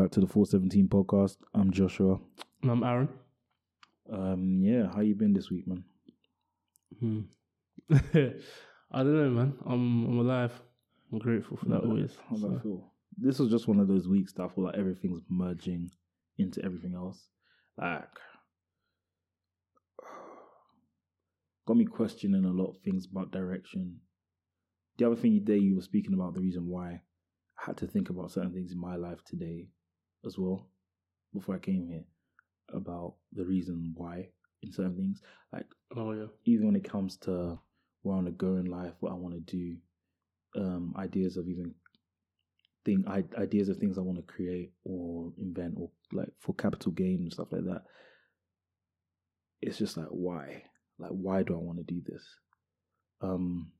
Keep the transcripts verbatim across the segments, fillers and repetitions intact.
back to the four seventeen podcast. I'm Joshua. And I'm Aaron. Um, yeah, how you been this week, man? Hmm. I don't know, man. I'm I'm alive. I'm grateful for that always. How does that feel? This was just one of those weeks that I feel like everything's merging into everything else. Like, got me questioning a lot of things about direction. The other thing today you were speaking about, the reason why I had to think about certain things in my life today as well, before I came here, about the reason why in certain things. Like, oh yeah, even when it comes to where I want to go in life, what I want to do, um, ideas of even thing, I, ideas of things I want to create or invent, or like for capital gain and stuff like that. It's just like, why? Like, why do I want to do this? Um,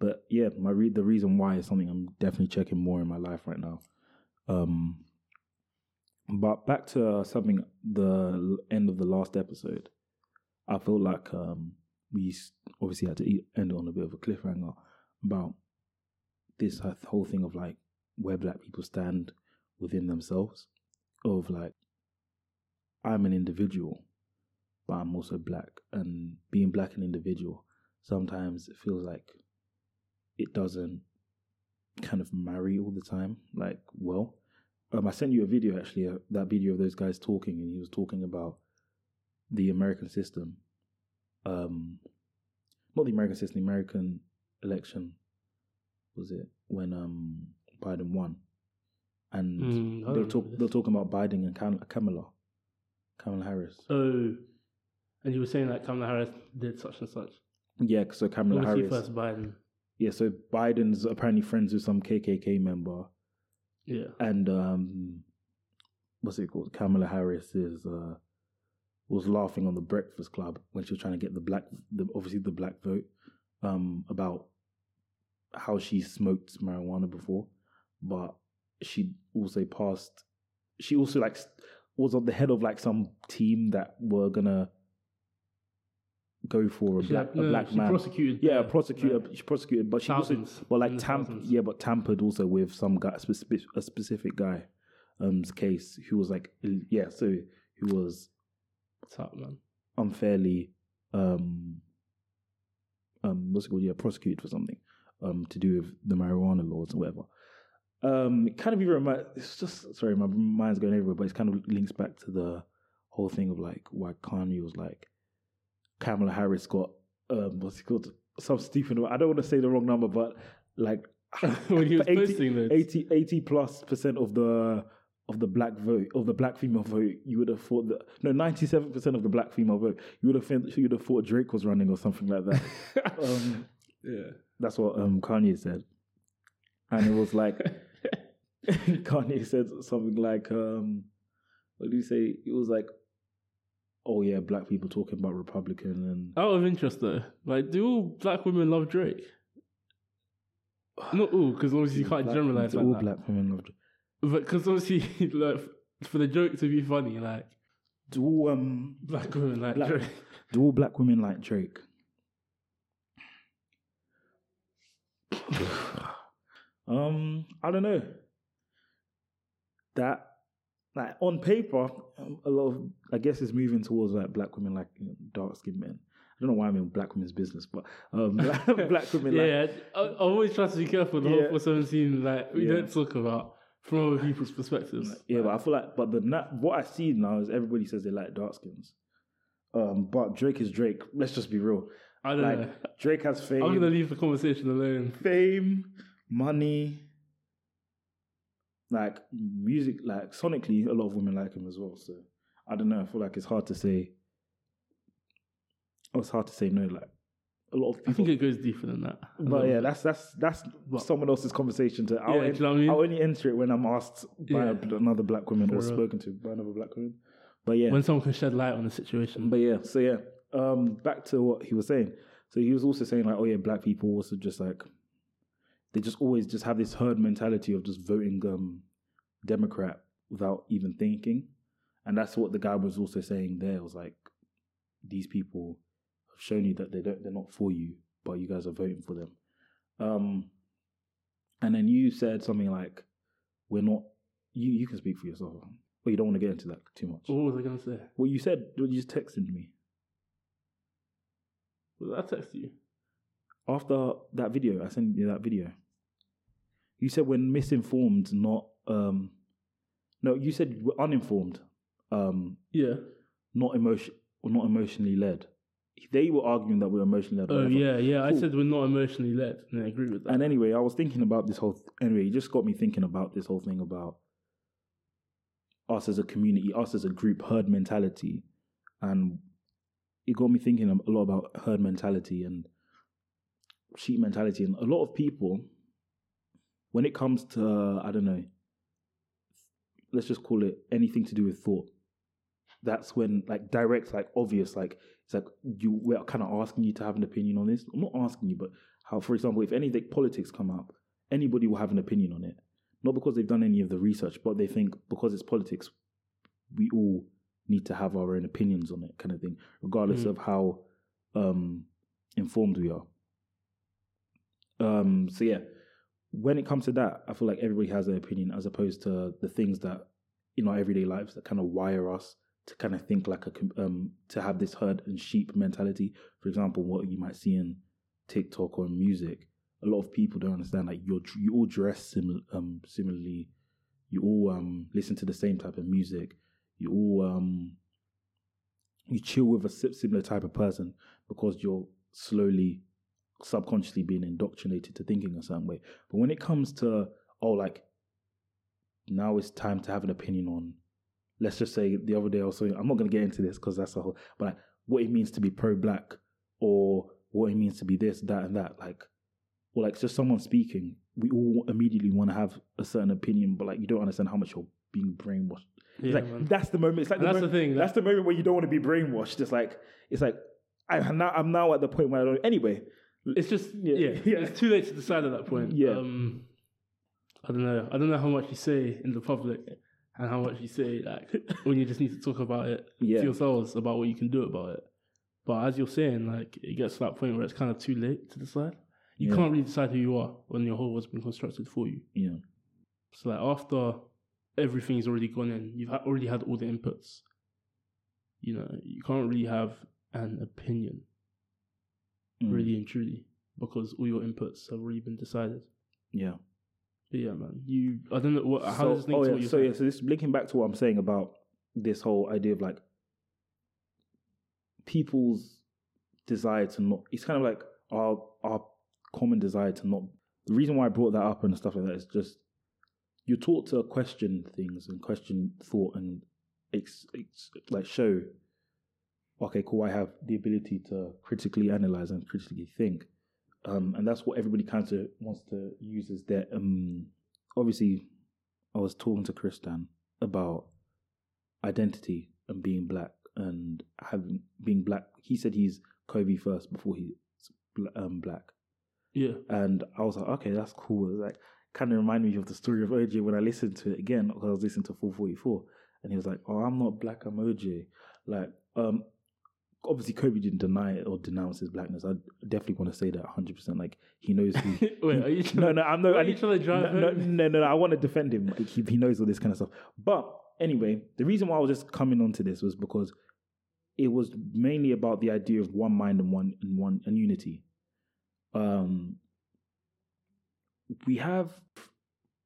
but yeah, my re- the reason why is something I'm definitely checking more in my life right now. Um, but back to something, the end of the last episode, I feel like um, we obviously had to eat, end on a bit of a cliffhanger about this whole thing of like where black people stand within themselves, of like, I'm an individual, but I'm also black, and being black and individual, sometimes it feels like it doesn't kind of marry all the time. Like, well, um, I sent you a video actually, uh, that video of those guys talking, and he was talking about the American system, um, not the American system, the American election, was it when um, Biden won, and mm, they were talk- they're talking about Biden and Kam- Kamala, Kamala Harris. Oh. And you were saying that Kamala Harris did such and such. Yeah, so Kamala Harris. When was he first Biden? Yeah, so Biden's apparently friends with some K K K member. Yeah. And um, what's it called? Kamala Harris is uh, was laughing on the Breakfast Club when she was trying to get the black, the, obviously the black vote, um, about how she smoked marijuana before, but she also passed. She also like was on the head of like some team that were gonna go for a she black, like, no, a black she man. Prosecuted, yeah, a prosecutor. Like, she prosecuted, but she thousands, also, but like tampered. Yeah, but tampered also with some guy, a specific, a specific guy, um's case who was like, yeah, so who was what's up, man? Unfairly, um, um, what's it called? Yeah, prosecuted for something, um, to do with the marijuana laws or whatever. Um, it kind of even reminds. It's just sorry, my mind's going everywhere, but it kind of links back to the whole thing of like why Kanye was like, Kamala Harris got um, what's it called? Some stupid. I don't want to say the wrong number, but like when he was eighty, eighty, eighty plus percent of the of the black vote, of the black female vote, you would have thought that no, ninety-seven percent of the black female vote, you would have think, you would have thought Drake was running or something like that. um, yeah, that's what um, Kanye said, and it was like Kanye said something like, um, "What did he say?" It was like, oh yeah, black people talking about Republican and... Out of interest though, like, do all black women love Drake? Not all, because obviously you can't generalize like that. All black women love Drake. But because obviously, like, for the joke to be funny, like... Do all um, black women like black, Drake? Do all black women like Drake? um, I don't know. That... Like, on paper, a lot of, I guess it's moving towards, like, black women, like, you know, dark-skinned men. I don't know why I'm in black women's business, but um, black, black women, yeah, like... Yeah, I, I always try to be careful, the yeah. whole four seventeen, like, we yeah. don't talk about from other people's perspectives. Like, yeah, like, but I feel like, but the nat- what I see now is everybody says they like dark-skins. Um, but Drake is Drake. Let's just be real. I don't like, know. Drake has fame. I'm going to leave the conversation alone. Fame, money... Like, music, like, sonically, a lot of women like him as well. So, I don't know. I feel like it's hard to say. Oh, it's hard to say no. Like, a lot of people. I think it goes deeper than that. But yeah, that's that's that's what? someone else's conversation. To I'll, yeah, end, you know what I mean? I'll only enter it when I'm asked by yeah. a, another black woman For or real. spoken to by another black woman. But yeah. When someone can shed light on the situation. But yeah, so yeah. Um, back to what he was saying. So, he was also saying, like, oh yeah, black people also just like. They just always just have this herd mentality of just voting um, Democrat without even thinking. And that's what the guy was also saying there. It was like, these people have shown you that they don't, they're not for you, but you guys are voting for them. Um, and then you said something like, we're not you, you can speak for yourself. But you don't want to get into that too much. What was I going to say? Well, you said, you just texted me. Well, I texted you. After that video, I sent you that video. You said we're misinformed, not... Um, no, you said we're uninformed. Um, yeah. Not emotion, or not emotionally led. They were arguing that we're emotionally led. Oh, yeah, yeah. Cool. I said we're not emotionally led, and I agree with that. And anyway, I was thinking about this whole... Th- anyway, you just got me thinking about this whole thing about us as a community, us as a group, herd mentality. And it got me thinking a lot about herd mentality and sheep mentality. And a lot of people, when it comes to, uh, I don't know, let's just call it anything to do with thought. That's when, like, direct, like, obvious, like, it's like, you, we're kind of asking you to have an opinion on this. I'm not asking you, but how, for example, if anything politics come up, anybody will have an opinion on it. Not because they've done any of the research, but they think because it's politics, we all need to have our own opinions on it, kind of thing, regardless mm. of how um, informed we are. Um, so yeah, when it comes to that, I feel like everybody has their opinion, as opposed to the things that in our everyday lives that kind of wire us to kind of think like a um, to have this herd and sheep mentality. For example, what you might see in TikTok or in music. A lot of people don't understand, like, you're, you all dress sim- um, similarly, you all um, listen to the same type of music, you all um, you chill with a similar type of person because you're slowly, subconsciously being indoctrinated to thinking a certain way. But when it comes to, oh, like, now it's time to have an opinion on, let's just say the other day I was saying, I'm not going to get into this because that's a whole, but like, what it means to be pro-black or what it means to be this, that, and that, like, or like just someone speaking, we all immediately want to have a certain opinion, but like you don't understand how much you're being brainwashed. It's yeah, like man. That's the moment. It's like the that's moment, the thing. That... That's the moment where you don't want to be brainwashed. It's like it's like I'm now I'm now at the point where I don't. Anyway, it's just yeah, yeah, yeah. It's too late to decide at that point. Yeah, um, I don't know. I don't know how much you say in the public and how much you say like when you just need to talk about it yeah. to yourselves about what you can do about it. But as you're saying, like it gets to that point where it's kind of too late to decide. You yeah. can't really decide who you are when your whole world's been constructed for you. Yeah. So like after everything's already gone in, you've ha- already had all the inputs. You know, you can't really have an opinion, mm. really and truly, because all your inputs have already been decided. Yeah. But yeah, man. You, I don't know what. How so, does this link oh to yeah, what you're so saying? Yeah, so this linking back to what I'm saying about this whole idea of like people's desire to not. It's kind of like our our. common desire to not... The reason why I brought that up and stuff like that is just you're taught to question things and question thought and it's, it's like show, okay, cool, I have the ability to critically analyze and critically think. Um, and that's what everybody kind of wants to use as their... Um, obviously, I was talking to Kristen about identity and being black and having being black. He said he's Kobe first before he's um, black. Yeah, and I was like, okay, that's cool. It was like, kind of reminded me of the story of O J when I listened to it again because I was listening to four forty-four, and he was like, "Oh, I'm not black, I'm O J." Like, um, obviously Kobe didn't deny it or denounce his blackness. I definitely want to say that one hundred percent. Like, he knows. Who, Wait, he, are you? Trying, no, no, I'm no. Are I, you trying to drive? No, no, no, no, no. I want to defend him. Like, he, he knows all this kind of stuff. But anyway, the reason why I was just coming onto this was because it was mainly about the idea of one mind and one and one and unity. Um, we have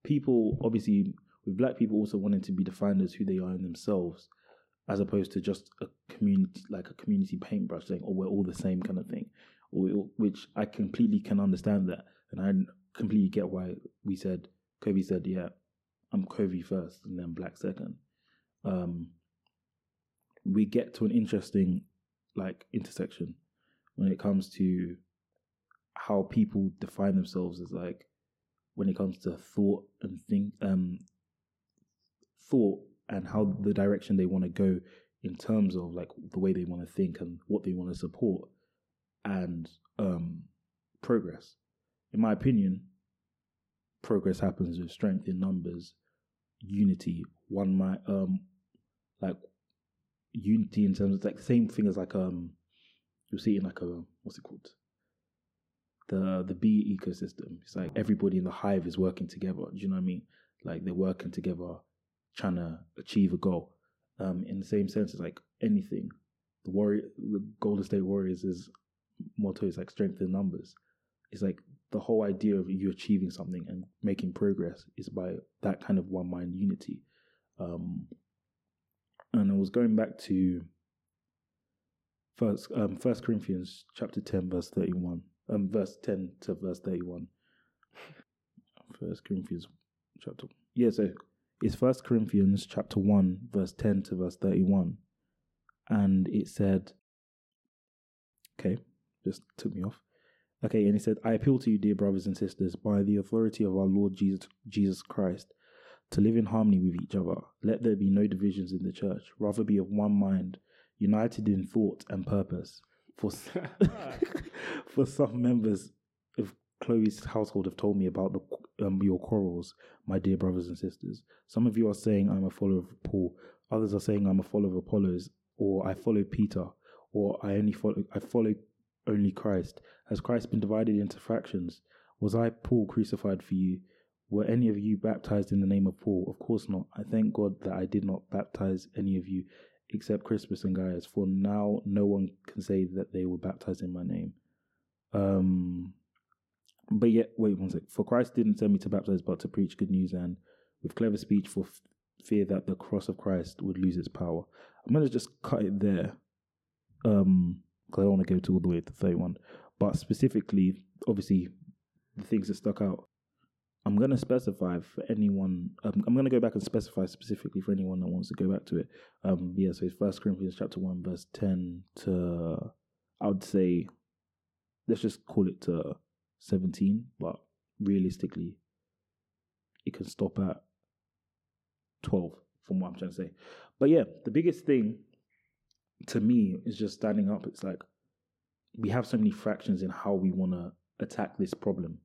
people, obviously, with black people also wanting to be defined as who they are in themselves, as opposed to just a community, like a community paintbrush saying, "Oh, we're all the same," kind of thing. Or, which I completely can understand that, and I completely get why we said Kobe said, "Yeah, I'm Kobe first, and then black second." Um, we get to an interesting, like, intersection when it comes to how people define themselves as like when it comes to thought and think, um, thought and how the direction they want to go in terms of like the way they want to think and what they want to support and um, progress. In my opinion, progress happens with strength in numbers, unity, one might um, like unity in terms of like same thing as like um, you'll see in like a what's it called. The the bee ecosystem. It's like everybody in the hive is working together. Do you know what I mean? Like they're working together trying to achieve a goal. Um, in the same sense, it's like anything. The Warrior, the Golden State Warriors is motto is like strength in numbers. It's like the whole idea of you achieving something and making progress is by that kind of one mind unity. Um, and I was going back to First um, First Corinthians chapter ten verse thirty one, um, verse ten to verse thirty one. First Corinthians chapter yeah, so it's First Corinthians chapter one verse ten to verse thirty one, and it said, okay, just took me off. Okay, and he said, I appeal to you, dear brothers and sisters, by the authority of our Lord Jesus Jesus Christ, to live in harmony with each other. Let there be no divisions in the church; rather, be of one mind, united in thought and purpose. For for some members of Chloe's household have told me about the, um, your quarrels, my dear brothers and sisters. Some of you are saying I'm a follower of Paul. Others are saying I'm a follower of Apollos, or I follow Peter, or I only follow I follow only Christ. Has Christ been divided into fractions? Was I Paul crucified for you? Were any of you baptized in the name of Paul? Of course not. I thank God that I did not baptize any of you except Crispus and Gaius, for now no one can say that they were baptized in my name. Um, but yet, wait one sec. For Christ didn't send me to baptize, but to preach good news, and with clever speech, for f- fear that the cross of Christ would lose its power. I'm going to just cut it there, um, because I don't want to go to all the way to thirty-one. But specifically, obviously, the things that stuck out. I'm going to specify for anyone, um, I'm going to go back and specify specifically for anyone that wants to go back to it. Um, yeah, so it's First Corinthians chapter one, verse ten to, I would say, let's just call it to seventeen, but realistically, it can stop at twelve, from what I'm trying to say. But yeah, the biggest thing to me is just standing up. It's like, we have so many fractions in how we want to attack this problem.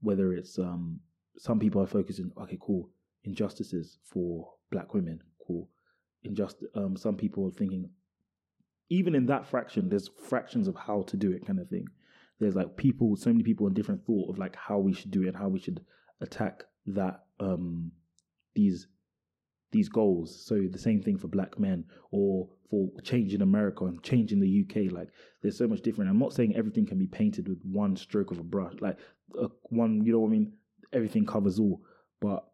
Whether it's, um, some people are focusing, okay, cool, injustices for black women, cool. Injust- um, some people are thinking, even in that fraction, there's fractions of how to do it kind of thing. There's like people, so many people in different thought of like how we should do it and how we should attack that, um, these, these goals. So the same thing for black men or for change in America and change in the U K. Like there's so much different. I'm not saying everything can be painted with one stroke of a brush, like uh, one, you know what I mean? Everything covers all, but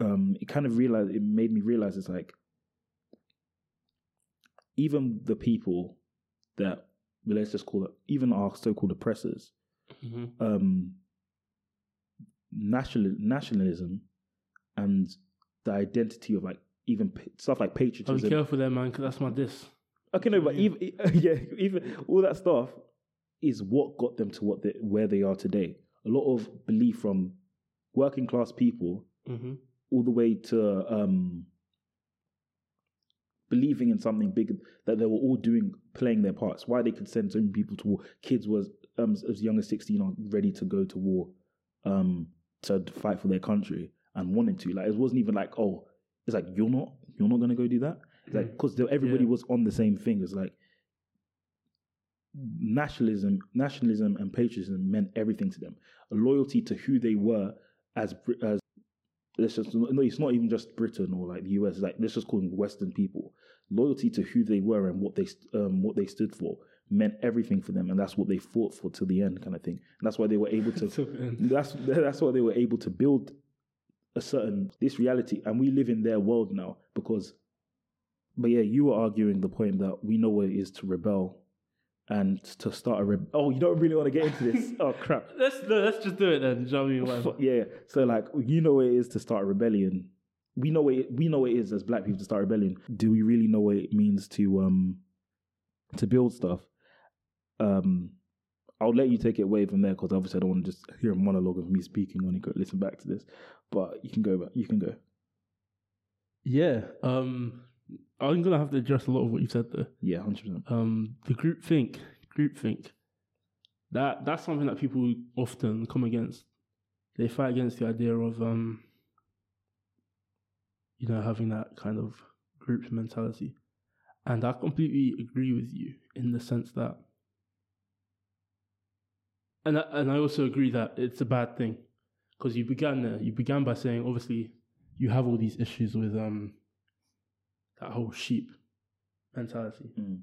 um, it kind of realized, it made me realize it's like, even the people that, let's just call it, even our so-called oppressors, mm-hmm. um, national, nationalism and the identity of like, even stuff like patriotism. Be careful there, man, because that's my diss. Okay, no, but even yeah, even all that stuff is what got them to what they, where they are today. A lot of belief from working class people, mm-hmm. all the way to um, believing in something bigger that they were all doing, playing their parts. Why they could send so many people to war? Kids was um, as young as sixteen are ready to go to war um, to fight for their country and wanted to. Like it wasn't even like oh. It's like, you're not, you're not going to go do that? It's like, because everybody yeah. was on the same thing. It's like, nationalism nationalism and patriotism meant everything to them. A loyalty to who they were as, as let's just, no, it's not even just Britain or like the U S, it's like, let's just call them Western people. Loyalty to who they were and what they um, what they stood for meant everything for them, and that's what they fought for till the end kind of thing. And that's why they were able to, that's, that's why they were able to build a certain this reality, and we live in their world now because but yeah you were arguing the point that we know what it is to rebel and to start a re- oh you don't really want to get into this oh crap let's no, let's just do it then. Yeah, so like you know what it is to start a rebellion, we know what it, we know what it is as black people to start a rebellion. Do we really know what it means to um to build stuff? um I'll let you take it away from there because obviously I don't want to just hear a monologue of me speaking when you go listen back to this. But you can go back. You can go. Yeah. Um, I'm going to have to address a lot of what you said there. Yeah, one hundred percent. Um, the group think. Group think. That, that's something that people often come against. They fight against the idea of, um, you know, having that kind of group mentality. And I completely agree with you in the sense that And I, and I also agree that it's a bad thing because you began there. You began by saying, obviously, you have all these issues with um that whole sheep mentality. Mm.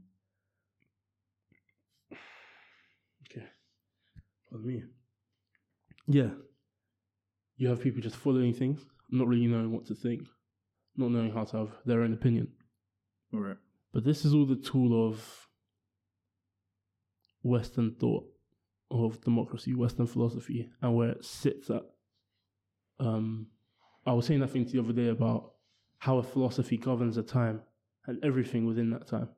Okay. For me. Yeah. You have people just following things, not really knowing what to think, not knowing how to have their own opinion. All right. But this is all the tool of Western thought, of democracy, Western philosophy, and where it sits at. Um, I was saying that thing the other day about how a philosophy governs a time and everything within that time,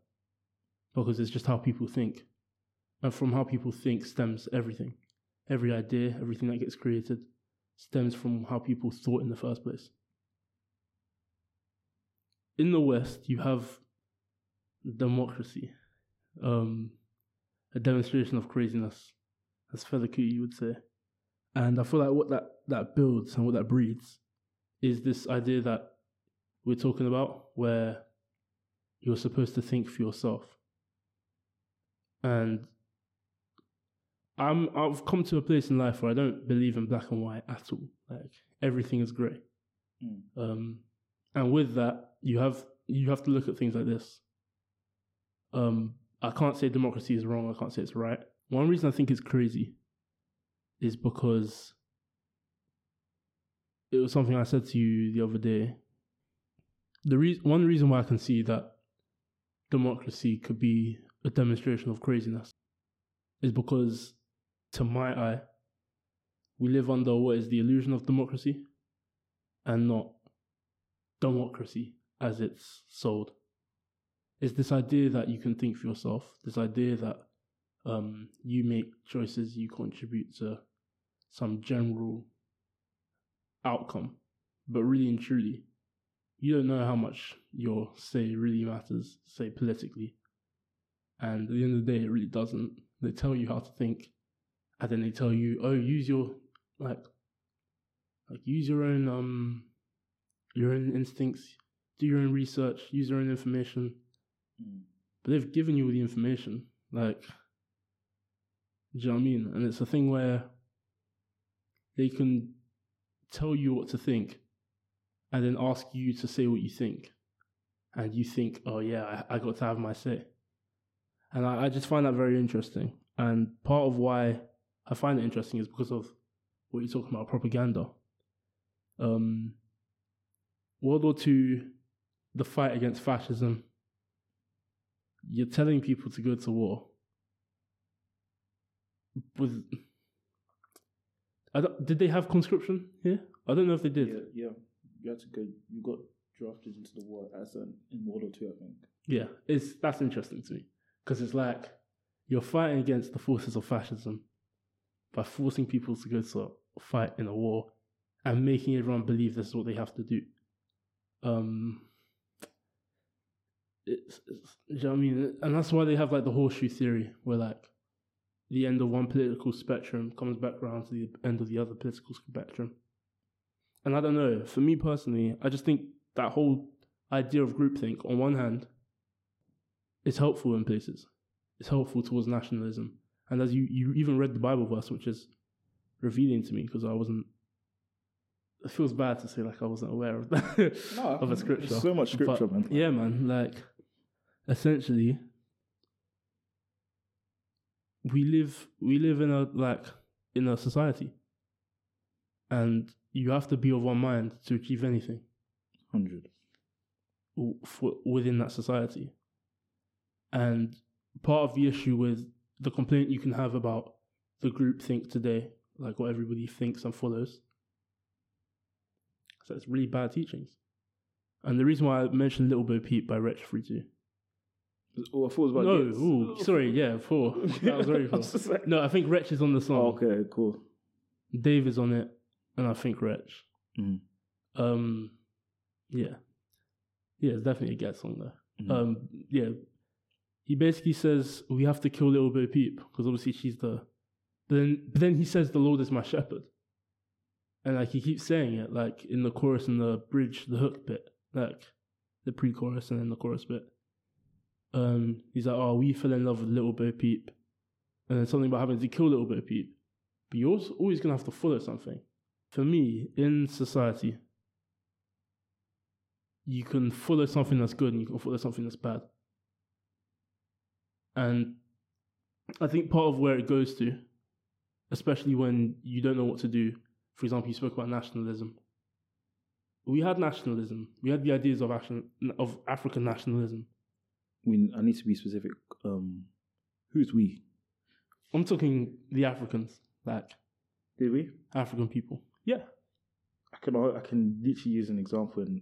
because it's just how people think. And from how people think stems everything. Every idea, everything that gets created stems from how people thought in the first place. In the West, you have democracy, um, a demonstration of craziness, as Fela Kuti would say. And I feel like what that, that builds and what that breeds is this idea that we're talking about, where you're supposed to think for yourself. And I'm, I've come to a place in life where I don't believe in black and white at all. Like, everything is grey. Mm. Um, and with that, you have you have to look at things like this. Um, I can't say democracy is wrong. I can't say it's right. One reason I think it's crazy is because it was something I said to you the other day. The re- one reason why I can see that democracy could be a demonstration of craziness is because, to my eye, we live under what is the illusion of democracy and not democracy as it's sold. It's this idea that you can think for yourself, this idea that um, you make choices, you contribute to some general outcome, but really and truly, you don't know how much your say really matters, say politically. And at the end of the day, it really doesn't. They tell you how to think, and then they tell you, oh, use your like, like use your own um, your own instincts, do your own research, use your own information. Mm. But they've given you all the information, like, do you know what I mean? And it's a thing where they can tell you what to think, and then ask you to say what you think, and you think, oh yeah, I, I got to have my say. And I, I just find that very interesting. And part of why I find it interesting is because of what you're talking about, propaganda. Um, World War Two, the fight against fascism, you're telling people to go to war. With, I don't, did they have conscription here? I don't know if they did. Yeah, yeah. You had to go, you got drafted into the war as an, in World War Two, I think. Yeah, it's that's interesting to me. Because it's like, you're fighting against the forces of fascism by forcing people to go to a fight in a war and making everyone believe this is what they have to do. Um, it's, it's, you know what I mean? And that's why they have like the horseshoe theory, where like the end of one political spectrum comes back around to the end of the other political spectrum. And I don't know, for me personally, I just think that whole idea of groupthink, on one hand, it's helpful in places. It's helpful towards nationalism. And as you, you even read the Bible verse, which is revealing to me because I wasn't, it feels bad to say like I wasn't aware of that, no, of a scripture. There's so much scripture, but, man. Yeah, man. Like, essentially, we live, we live in a, like, in a society. And you have to be of one mind to achieve anything. one hundred. For, within that society. And part of the issue with the complaint you can have about the groupthink today, like what everybody thinks and follows, so it's really bad teachings. And the reason why I mentioned Little Bo Peep by Wretch thirty-two. Oh, I thought it was about No, ooh, oh. sorry, yeah, four. That was very four. No, I think Wretch is on the song. Oh, okay, cool. Dave is on it, and I think Wretch. Mm. Um, yeah. Yeah, it's definitely a get song though. Mm. Um, yeah. He basically says, we have to kill Little Bo Peep, because obviously she's the... But then, but then he says, the Lord is my shepherd. And like he keeps saying it, like in the chorus and the bridge, the hook bit, like the pre-chorus and then the chorus bit. Um, he's like, oh, we fell in love with Little Bo Peep. And then something about having to kill Little Bo Peep. But you're also always going to have to follow something. For me, in society, you can follow something that's good and you can follow something that's bad. And I think part of where it goes to, especially when you don't know what to do, for example, you spoke about nationalism. We had nationalism. We had the ideas of action, of African nationalism. I mean, I need to be specific. Um, who's we? I'm talking the Africans. Like, did we? African people. Yeah. I can I can literally use an example in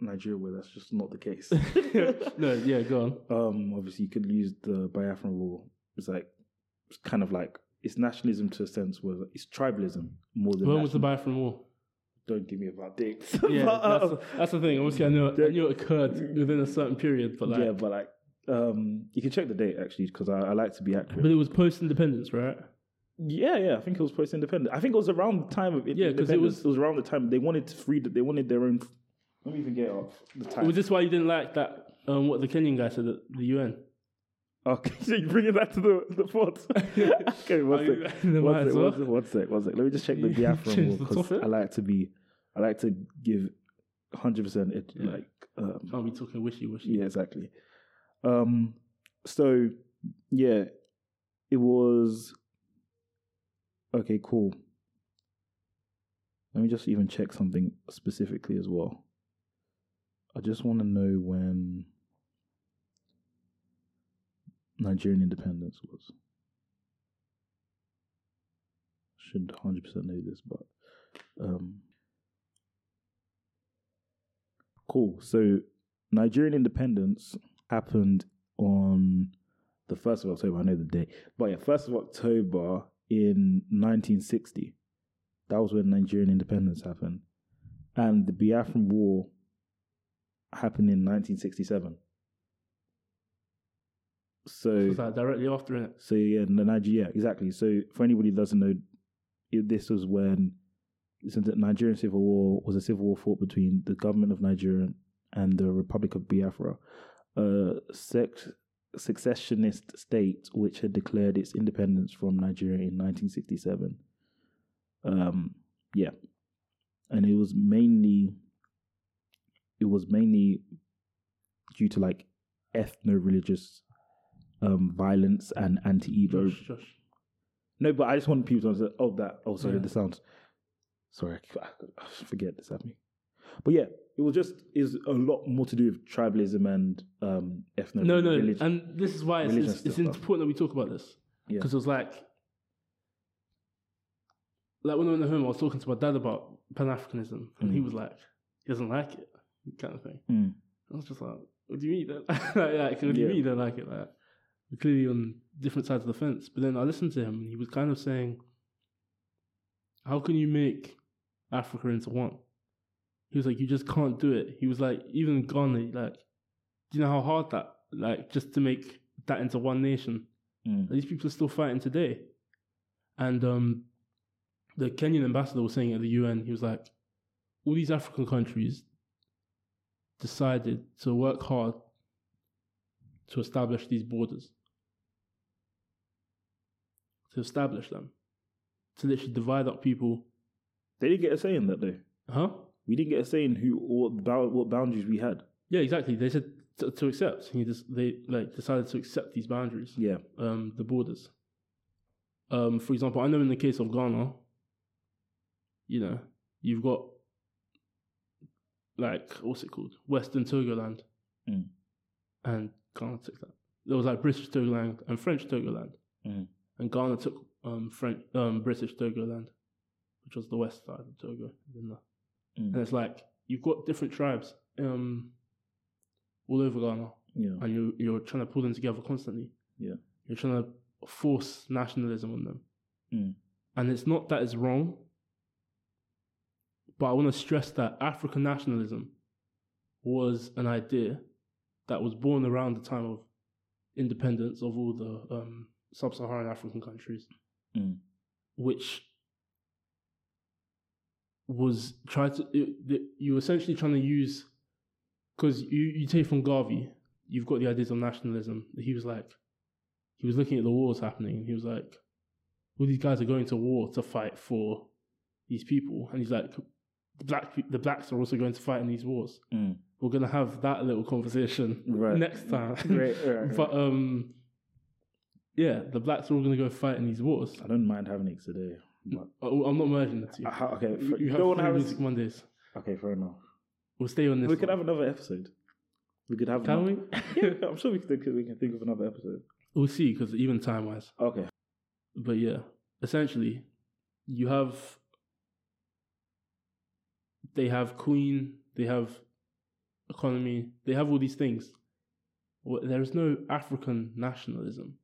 Nigeria where that's just not the case. No, yeah, go on. Um, obviously, you could use the Biafran War. It's like, it's kind of like, it's nationalism to a sense where it's tribalism more than. When was the Biafran War? Don't give me about dates. Yeah, but, um, that's, a, that's the thing. Obviously, I know, I knew it occurred within a certain period, but like, yeah, but like, um, you can check the date actually because I, I like to be accurate. But it was post-independence, right? Yeah, yeah. I think it was post-independence. I think it was around the time of it, yeah, because it was it was around the time they wanted to free. They wanted their own. Let me even get off the time. Was this why you didn't like that? Um, what the Kenyan guy said at the U N. Okay, so you're bringing that to the, the fort. Okay, one sec. One sec, one sec, one sec, one sec. Let me just check the Biafran War because I like to be, I like to give one hundred percent it, yeah. Like... Um, I'll be talking wishy-washy. Yeah, exactly. Um, so, yeah, it was... Okay, cool. Let me just even check something specifically as well. I just want to know when... Nigerian independence was. Should one hundred percent know this, but um, cool. So Nigerian independence happened on the first of October. I know the day, but yeah, first of October in nineteen sixty. That was when Nigerian independence happened, and the Biafran War happened in nineteen sixty-seven. So, so that directly after it. So yeah, Nigeria, yeah, exactly. So for anybody who doesn't know, this was when the Nigerian Civil War was a civil war fought between the government of Nigeria and the Republic of Biafra, a sex, secessionist state which had declared its independence from Nigeria in nineteen sixty-seven. Um, yeah, and it was mainly it was mainly due to like ethno-religious. Um, violence and anti-ego. Josh, Josh. No, but I just want people to understand. Oh, that. Oh, sorry, yeah. The sounds. Sorry, I, I forget this happening. But yeah, it was just is a lot more to do with tribalism and um, ethno. No, no, religion, and this is why it's, it's, it's important that we talk about this because yeah. It was like, like when I went home, I was talking to my dad about Pan Africanism, mm. and he was like, he doesn't like it, kind of thing. Mm. I was just like, what do you mean? Don't like, like, what do you yeah. mean you don't like it? Like, clearly on different sides of the fence. But then I listened to him and he was kind of saying, how can you make Africa into one? He was like, you just can't do it. He was like, even Ghana, like, do you know how hard that, like, just to make that into one nation? Mm. These people are still fighting today. And um, the Kenyan ambassador was saying at the U N, he was like, all these African countries decided to work hard to establish these borders. To establish them. To literally divide up people. They didn't get a say in that though. Huh? We didn't get a say in who or what boundaries we had. Yeah, exactly. They said to, to accept. You just, they like decided to accept these boundaries. Yeah. Um, the borders. Um, for example, I know in the case of Ghana, you know, you've got like what's it called? Western Togoland. Mm. And Ghana took that. There was like British Togoland and French Togoland. Mm. And Ghana took um, French, um, British Togoland, which was the west side of Togo. Mm. And it's like, you've got different tribes um, all over Ghana. Yeah. And you, you're trying to pull them together constantly. Yeah. You're trying to force nationalism on them. Mm. And it's not that it's wrong, but I want to stress that African nationalism was an idea that was born around the time of independence of all the um, sub-Saharan African countries, mm. which was try to it, you were essentially trying to use because you, you take from Garvey, you've got the ideas of nationalism. He was like, he was looking at the wars happening, and he was like, "All well, these guys are going to war to fight for these people," and he's like, the black the blacks are also going to fight in these wars. Mm. We're gonna have that little conversation right. next time. Right, right, right. But um, yeah, the blacks are all gonna go fight in these wars. I don't mind having it today. But... Oh, I'm not merging the two. Uh, okay, for, you have don't have music a... Mondays. Okay, fair enough. We'll stay on this. We one. Could have another episode. We could have. Can another... we? Yeah, I'm sure we can. We can think of another episode. We'll see, because even time wise. Okay. But yeah, essentially, you have. They have Queen. They have economy. They have all these things. Well, there is no African nationalism,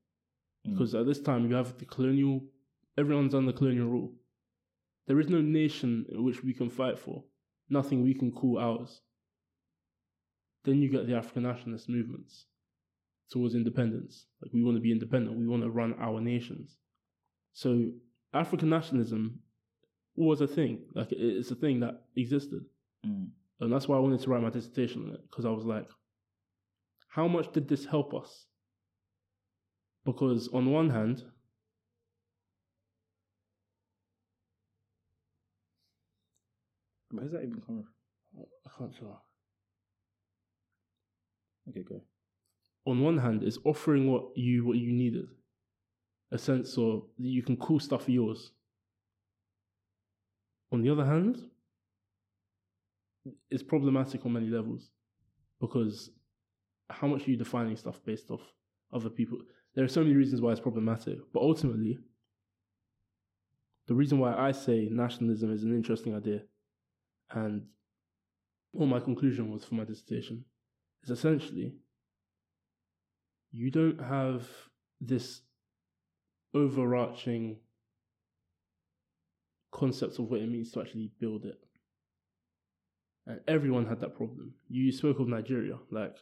mm. because at this time you have the colonial. Everyone's under colonial rule. There is no nation in which we can fight for. Nothing we can call ours. Then you get the African nationalist movements towards independence. Like, we want to be independent. We want to run our nations. So African nationalism was a thing. Like, it's a thing that existed. Mm. And that's why I wanted to write my dissertation on it. Because I was like, how much did this help us? Because on one hand... Where's that even coming from? I can't tell. Okay, go. On one hand, it's offering what you what you needed. A sense of you can call stuff yours. On the other hand, it's problematic on many levels. Because how much are you defining stuff based off other people? There are so many reasons why it's problematic. But ultimately, the reason why I say nationalism is an interesting idea, and all my conclusion was for my dissertation, is essentially you don't have this overarching concept of what it means to actually build it. And everyone had that problem. You spoke of Nigeria, like,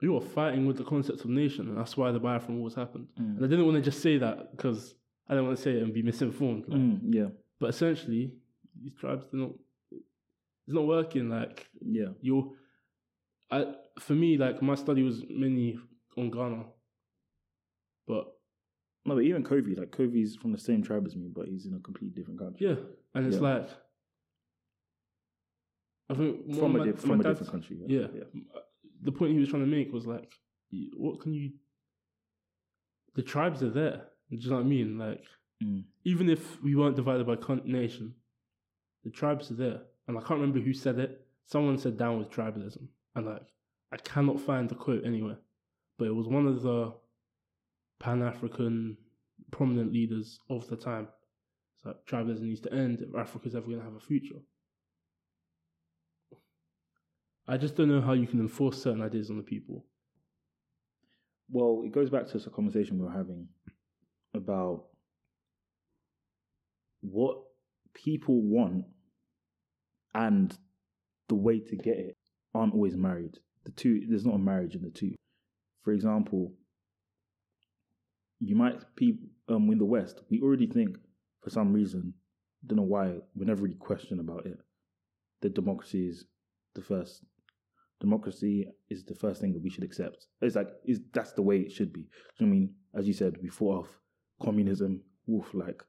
you are fighting with the concept of nation, and that's why the Biafran Wars happened. Mm. And I didn't want to just say that because I didn't want to say it and be misinformed. Like. Mm, yeah. But essentially, these tribes, they're not, it's not working. Like, yeah, you're, I, for me, like, my study was mainly on Ghana, but no, but even Kobe, like, Kobe's from the same tribe as me, but he's in a completely different country, yeah. And it's yeah. like, I think from, my, a, di- from a different country, yeah. Yeah. yeah. The point he was trying to make was like, what can you, the tribes are there, do you know what I mean? Like, mm. even if we weren't divided by con- nation. The tribes are there. And I can't remember who said it. Someone said down with tribalism. And like, I cannot find the quote anywhere. But it was one of the Pan-African prominent leaders of the time. It's like, tribalism needs to end if Africa's ever going to have a future. I just don't know how you can enforce certain ideas on the people. Well, it goes back to a conversation we were having about what people want, and the way to get it aren't always married. The two, there's not a marriage in the two. For example, you might be um, in the West. We already think, for some reason, don't know why, we never really question about it, that democracy is the first. Democracy is the first thing that we should accept. It's like is that's the way it should be. I mean, as you said, we fought off communism. Wolf, like,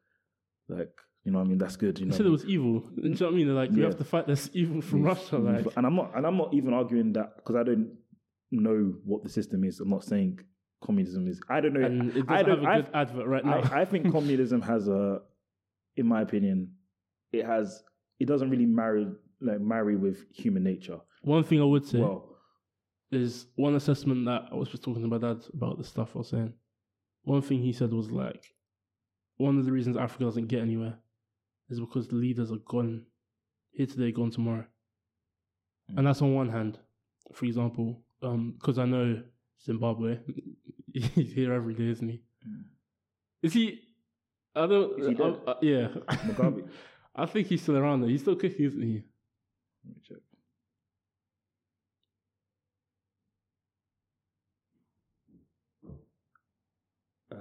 like. You know what I mean? That's good. You know, they said it was evil. Do you know what I mean? They're like, yeah. You have to fight this evil from Russia. Like. And I'm not, and I'm not even arguing that, because I don't know what the system is. I'm not saying communism is. I don't know. And it doesn't I don't have a good I've, advert right now. I, I think communism has a, in my opinion, it has. It doesn't really marry like marry with human nature. One thing I would say well, is one assessment that I was just talking about that about the stuff I was saying. One thing he said was like, one of the reasons Africa doesn't get anywhere is because the leaders are gone. Here today, gone tomorrow. Mm. And that's on one hand. For example, because um, I know Zimbabwe, he's here every day, isn't he? Mm. Is he... I don't... Is he dead? I, I, yeah. Mugabe. I think he's still around there. He's still kicking, isn't he? Let me check.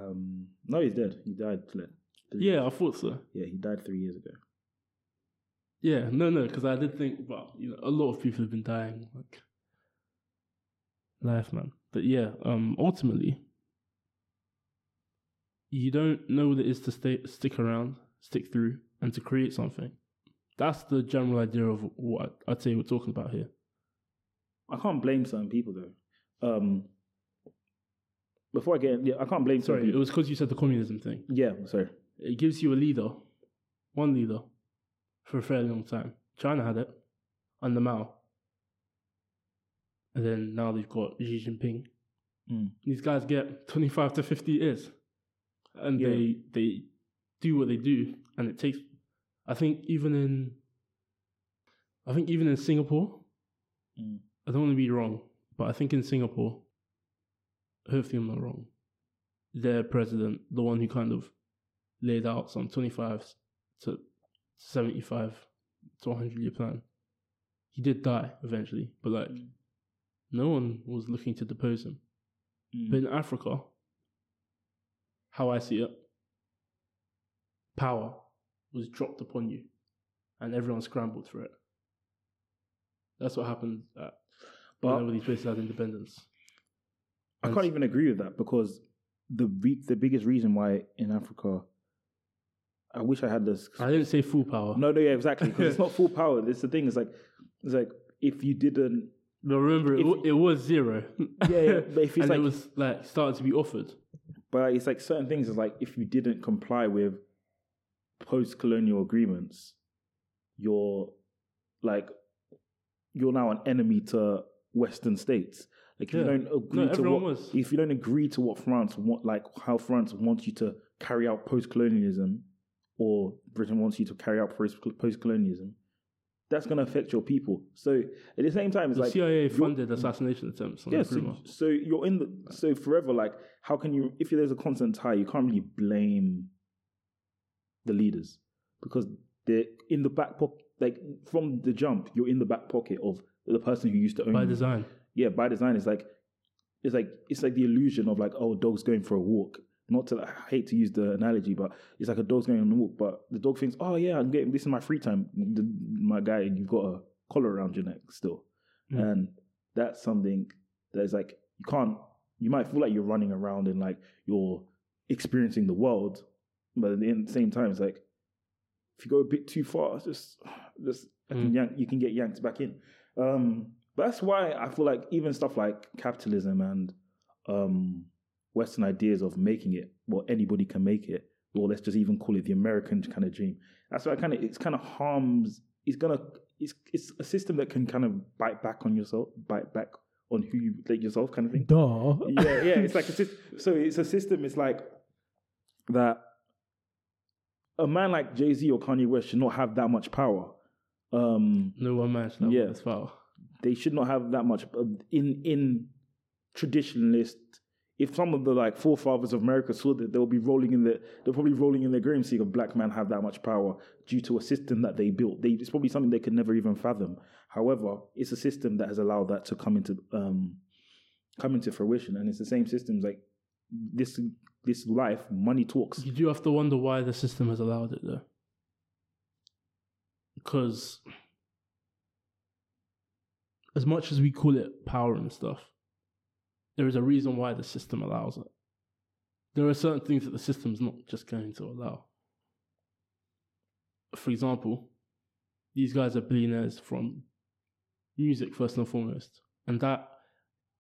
Um, no, he's dead. He died today. Yeah, I thought so. Yeah, he died three years ago. Yeah, no, no, because I did think, well, you know, a lot of people have been dying, like, life, man. But yeah, um, ultimately, you don't know what it is to stay, stick around, stick through, and to create something. That's the general idea of what I'd say we're talking about here. I can't blame certain people though. Um, before I get in, yeah, I can't blame sorry, certain people. It was because you said the communism thing. Yeah, sorry. It gives you a leader, one leader, for a fairly long time. China had it under Mao. And then now they've got Xi Jinping. Mm. These guys get twenty-five to fifty years. And yeah. they they do what they do. And it takes... I think even in... I think even in Singapore... Mm. I don't want to be wrong, but I think in Singapore... Hopefully I'm not wrong. Their president, the one who kind of laid out some twenty-five to seventy-five to one hundred year plan, he did die eventually. But like... Mm. No one was looking to depose him. Mm. But in Africa, how I see it, power was dropped upon you and everyone scrambled for it. That's what happened at whenever these places had independence. I and can't even agree with that because the re- the biggest reason why in Africa, I wish I had this. I didn't say full power. No, no, yeah, exactly. Because it's not full power. It's the thing. It's like, it's like if you didn't, No, remember, it, if, w- it was zero. Yeah, yeah. But if it's and like, it was like started to be offered. But it's like certain things is like if you didn't comply with post-colonial agreements, you're like you're now an enemy to Western states. Like if yeah. you don't agree no, to what was. if you don't agree to what France want, like how France wants you to carry out post-colonialism, or Britain wants you to carry out post-colonialism. That's going to affect your people. So at the same time, it's the like C I A funded assassination attempts. On yeah, so, so you're in the so forever. Like, how can you? If there's a constant tie, you can't really blame the leaders because they're in the back pocket. Like from the jump, you're in the back pocket of the person who used to own. By design, you. yeah, by design. It's like it's like it's like the illusion of like oh, a dog's going for a walk. Not to, I hate to use the analogy, but it's like a dog's going on a walk, but the dog thinks, oh yeah, I'm getting, this is my free time. The, my guy, you've got a collar around your neck still. Mm. And that's something that is like, you can't, you might feel like you're running around and like you're experiencing the world, but at the same time, it's like, if you go a bit too far, it's just, just mm. I can yank, you can get yanked back in. Um, but that's why I feel like even stuff like capitalism and, um, Western ideas of making it, well, anybody can make it, or let's just even call it the American kind of dream. That's why I kind of, it's kind of harms, it's gonna, it's it's a system that can kind of bite back on yourself, bite back on who you, like yourself kind of thing. Duh. Yeah, yeah, it's like, a, so it's a system, it's like that a man like Jay-Z or Kanye West should not have that much power. Um, no one man should have yeah, much power. They should not have that much, in in traditionalist, if some of the like forefathers of America saw that, they'll be rolling in the, they're probably rolling in their grave seeing a black man have that much power due to a system that they built. They, it's probably something they could never even fathom. However, it's a system that has allowed that to come into um, come into fruition, and it's the same systems like this. This life, money talks. You do have to wonder why the system has allowed it, though, because as much as we call it power and stuff, there is a reason why the system allows it. There are certain things that the system's not just going to allow. For example, these guys are billionaires from music first and foremost, and that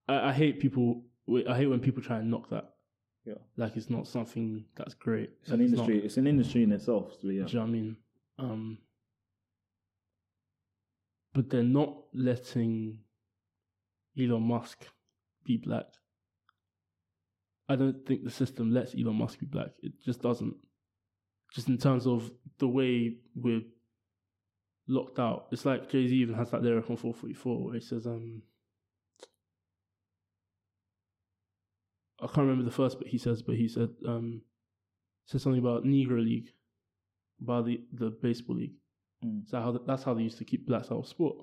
I, I hate people. I hate when people try and knock that. Yeah, like it's not something that's great. It's an it's industry. Not, it's an industry in itself. So yeah. Do you know what I mean? Um, but they're not letting Elon Musk be black. I don't think the system lets Elon Musk be black. It just doesn't. Just in terms of the way we're locked out. It's like Jay-Z even has that lyric on four forty-four where he says, um, I can't remember the first bit he says, but he said um, said something about Negro League, about the, the baseball league. Mm. So how the, that's how they used to keep blacks out of sport.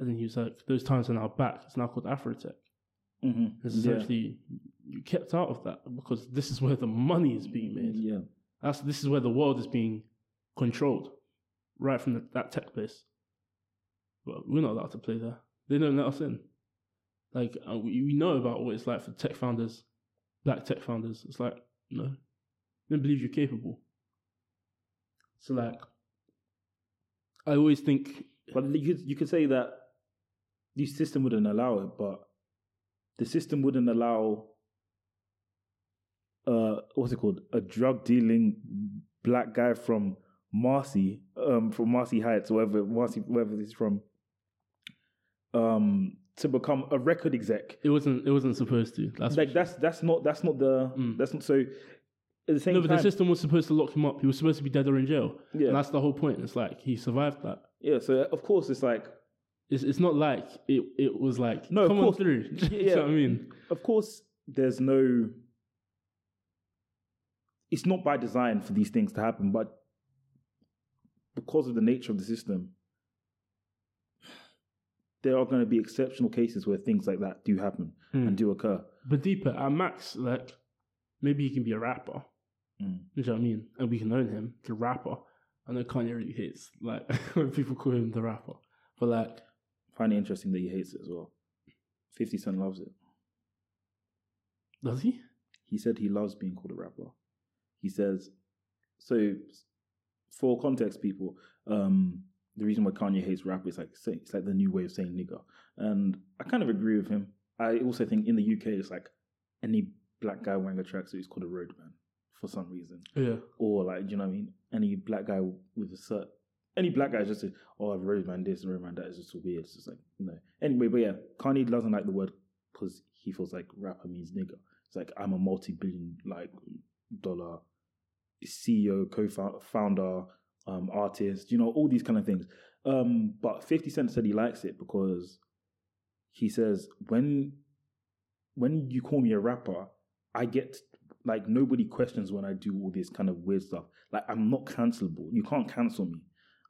And then he was like, those times are now back. It's now called Afrotech. Mm-hmm. It's essentially yeah. you kept out of that because this is where the money is being made. Yeah, that's this is where the world is being controlled, right from the, that tech base. But we're not allowed to play there. They don't let us in. Like uh, we, we know about what it's like for tech founders, black tech founders. It's like no, don't believe you're capable. So like, I always think... But you could, you could say that the system wouldn't allow it, but the system wouldn't allow... Uh, what's it called? A drug dealing black guy from Marcy, um, from Marcy Heights, wherever Marcy, wherever this is from, um, to become a record exec. It wasn't. It wasn't supposed to. That's like that's that's not that's not the mm. that's not so. At the same no, but time, the system was supposed to lock him up. He was supposed to be dead or in jail. Yeah, and that's the whole point. It's like he survived that. Yeah, so of course it's like it's it's not like it it was like no, come of course, on through. Yeah, you know what I mean, of course, there's no. It's not by design for these things to happen, but because of the nature of the system, there are going to be exceptional cases where things like that do happen mm. and do occur. But deeper, at max, like, maybe he can be a rapper. Mm. You know what I mean? And we can own him to rapper. I know Kanye really hates, like, when people call him the rapper. But, like... I find it interesting that he hates it as well. fifty Cent loves it. Does he? He said he loves being called a rapper. He says, so for context, people, um, the reason why Kanye hates rap is like it's like the new way of saying nigger. And I kind of agree with him. I also think in the U K, it's like any black guy wearing a tracksuit is called a roadman for some reason. Yeah. Or like, you know what I mean? Any black guy with a cert, any black guy is just, a, oh, I've roadman this and roadman that is just weird. It's just like, no. Anyway, but yeah, Kanye doesn't like the word because he feels like rapper means nigger. It's like, I'm a multi-billion, like... dollar C E O, co-founder, um, artist, you know, all these kind of things. Um, but fifty Cent said he likes it because he says, when when you call me a rapper, I get, like, nobody questions when I do all this kind of weird stuff. Like, I'm not cancelable. You can't cancel me.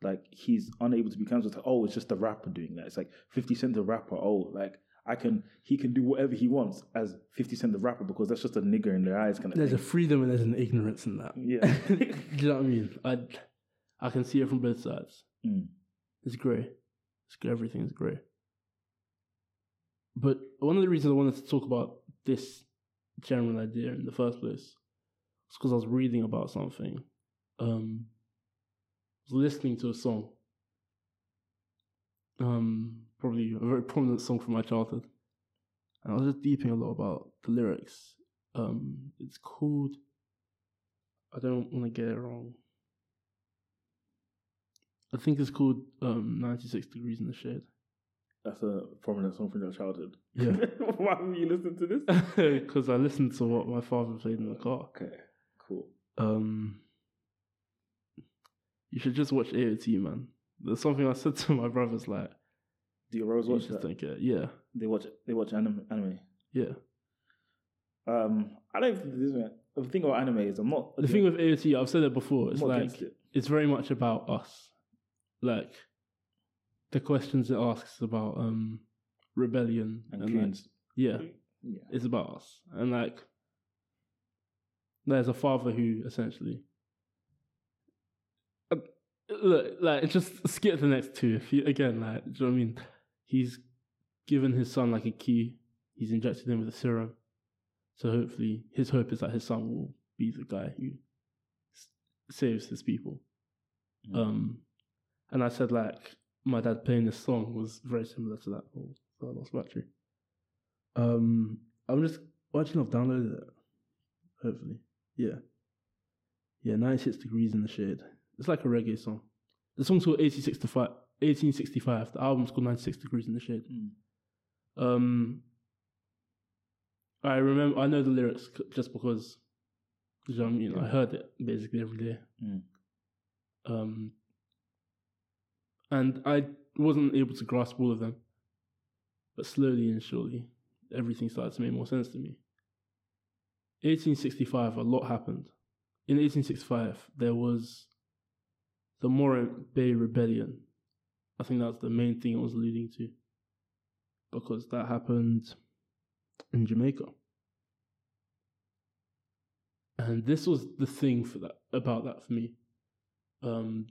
Like, he's unable to be canceled. It's like, oh, it's just the rapper doing that. It's like, fifty Cent the rapper, oh, like, I can, he can do whatever he wants as fifty Cent the rapper because that's just a nigger in their eyes kind of there's thing. A freedom and there's an ignorance in that. Yeah. Do you know what I mean? I, I can see it from both sides. Mm. It's grey. It's grey. Everything is grey. But one of the reasons I wanted to talk about this general idea in the first place was because I was reading about something. Um, I was listening to a song. Um... Probably a very prominent song from my childhood. And I was just deeping a lot about the lyrics. Um, it's called... I don't want to get it wrong. I think it's called um, ninety-six Degrees in the Shade. That's a prominent song from your childhood. Yeah. Why were you listening to this? Because I listened to what my father played in the car. Okay, cool. Um, you should just watch A O T, man. There's something I said to my brothers, like, do your brothers watch that? Think, uh, yeah. They watch They watch anime. anime. Yeah. Um, I don't think this man. The thing about anime is I'm not... The thing with A O T, I've said it before, it's like, it. it's very much about us. Like, the questions it asks about um, rebellion. And, and like, yeah, yeah. It's about us. And like, there's a father who essentially... Uh, look, like, just skip the next two. If you, again, like, do you know what I mean? He's given his son like a key. He's injected him with a serum. So hopefully, his hope is that his son will be the guy who s- saves his people. Mm. Um, and I said, like, my dad playing this song was very similar to that. Oh, I lost battery. Um, I'm just watching. I've downloaded it. Hopefully, yeah, yeah. ninety-six Degrees in the Shade. It's like a reggae song. The song's called eighteen sixty-five. The album's called ninety-six Degrees in the Shade. Mm. Um, I remember, I know the lyrics just because, you know, I mean, yeah. I heard it basically every day. Mm. Um, and I wasn't able to grasp all of them, but slowly and surely, everything started to make more sense to me. eighteen sixty-five, a lot happened. In eighteen sixty-five, there was the Morant Bay Rebellion. I think that's the main thing I was alluding to, because that happened in Jamaica. And this was the thing for that about that for me. Um,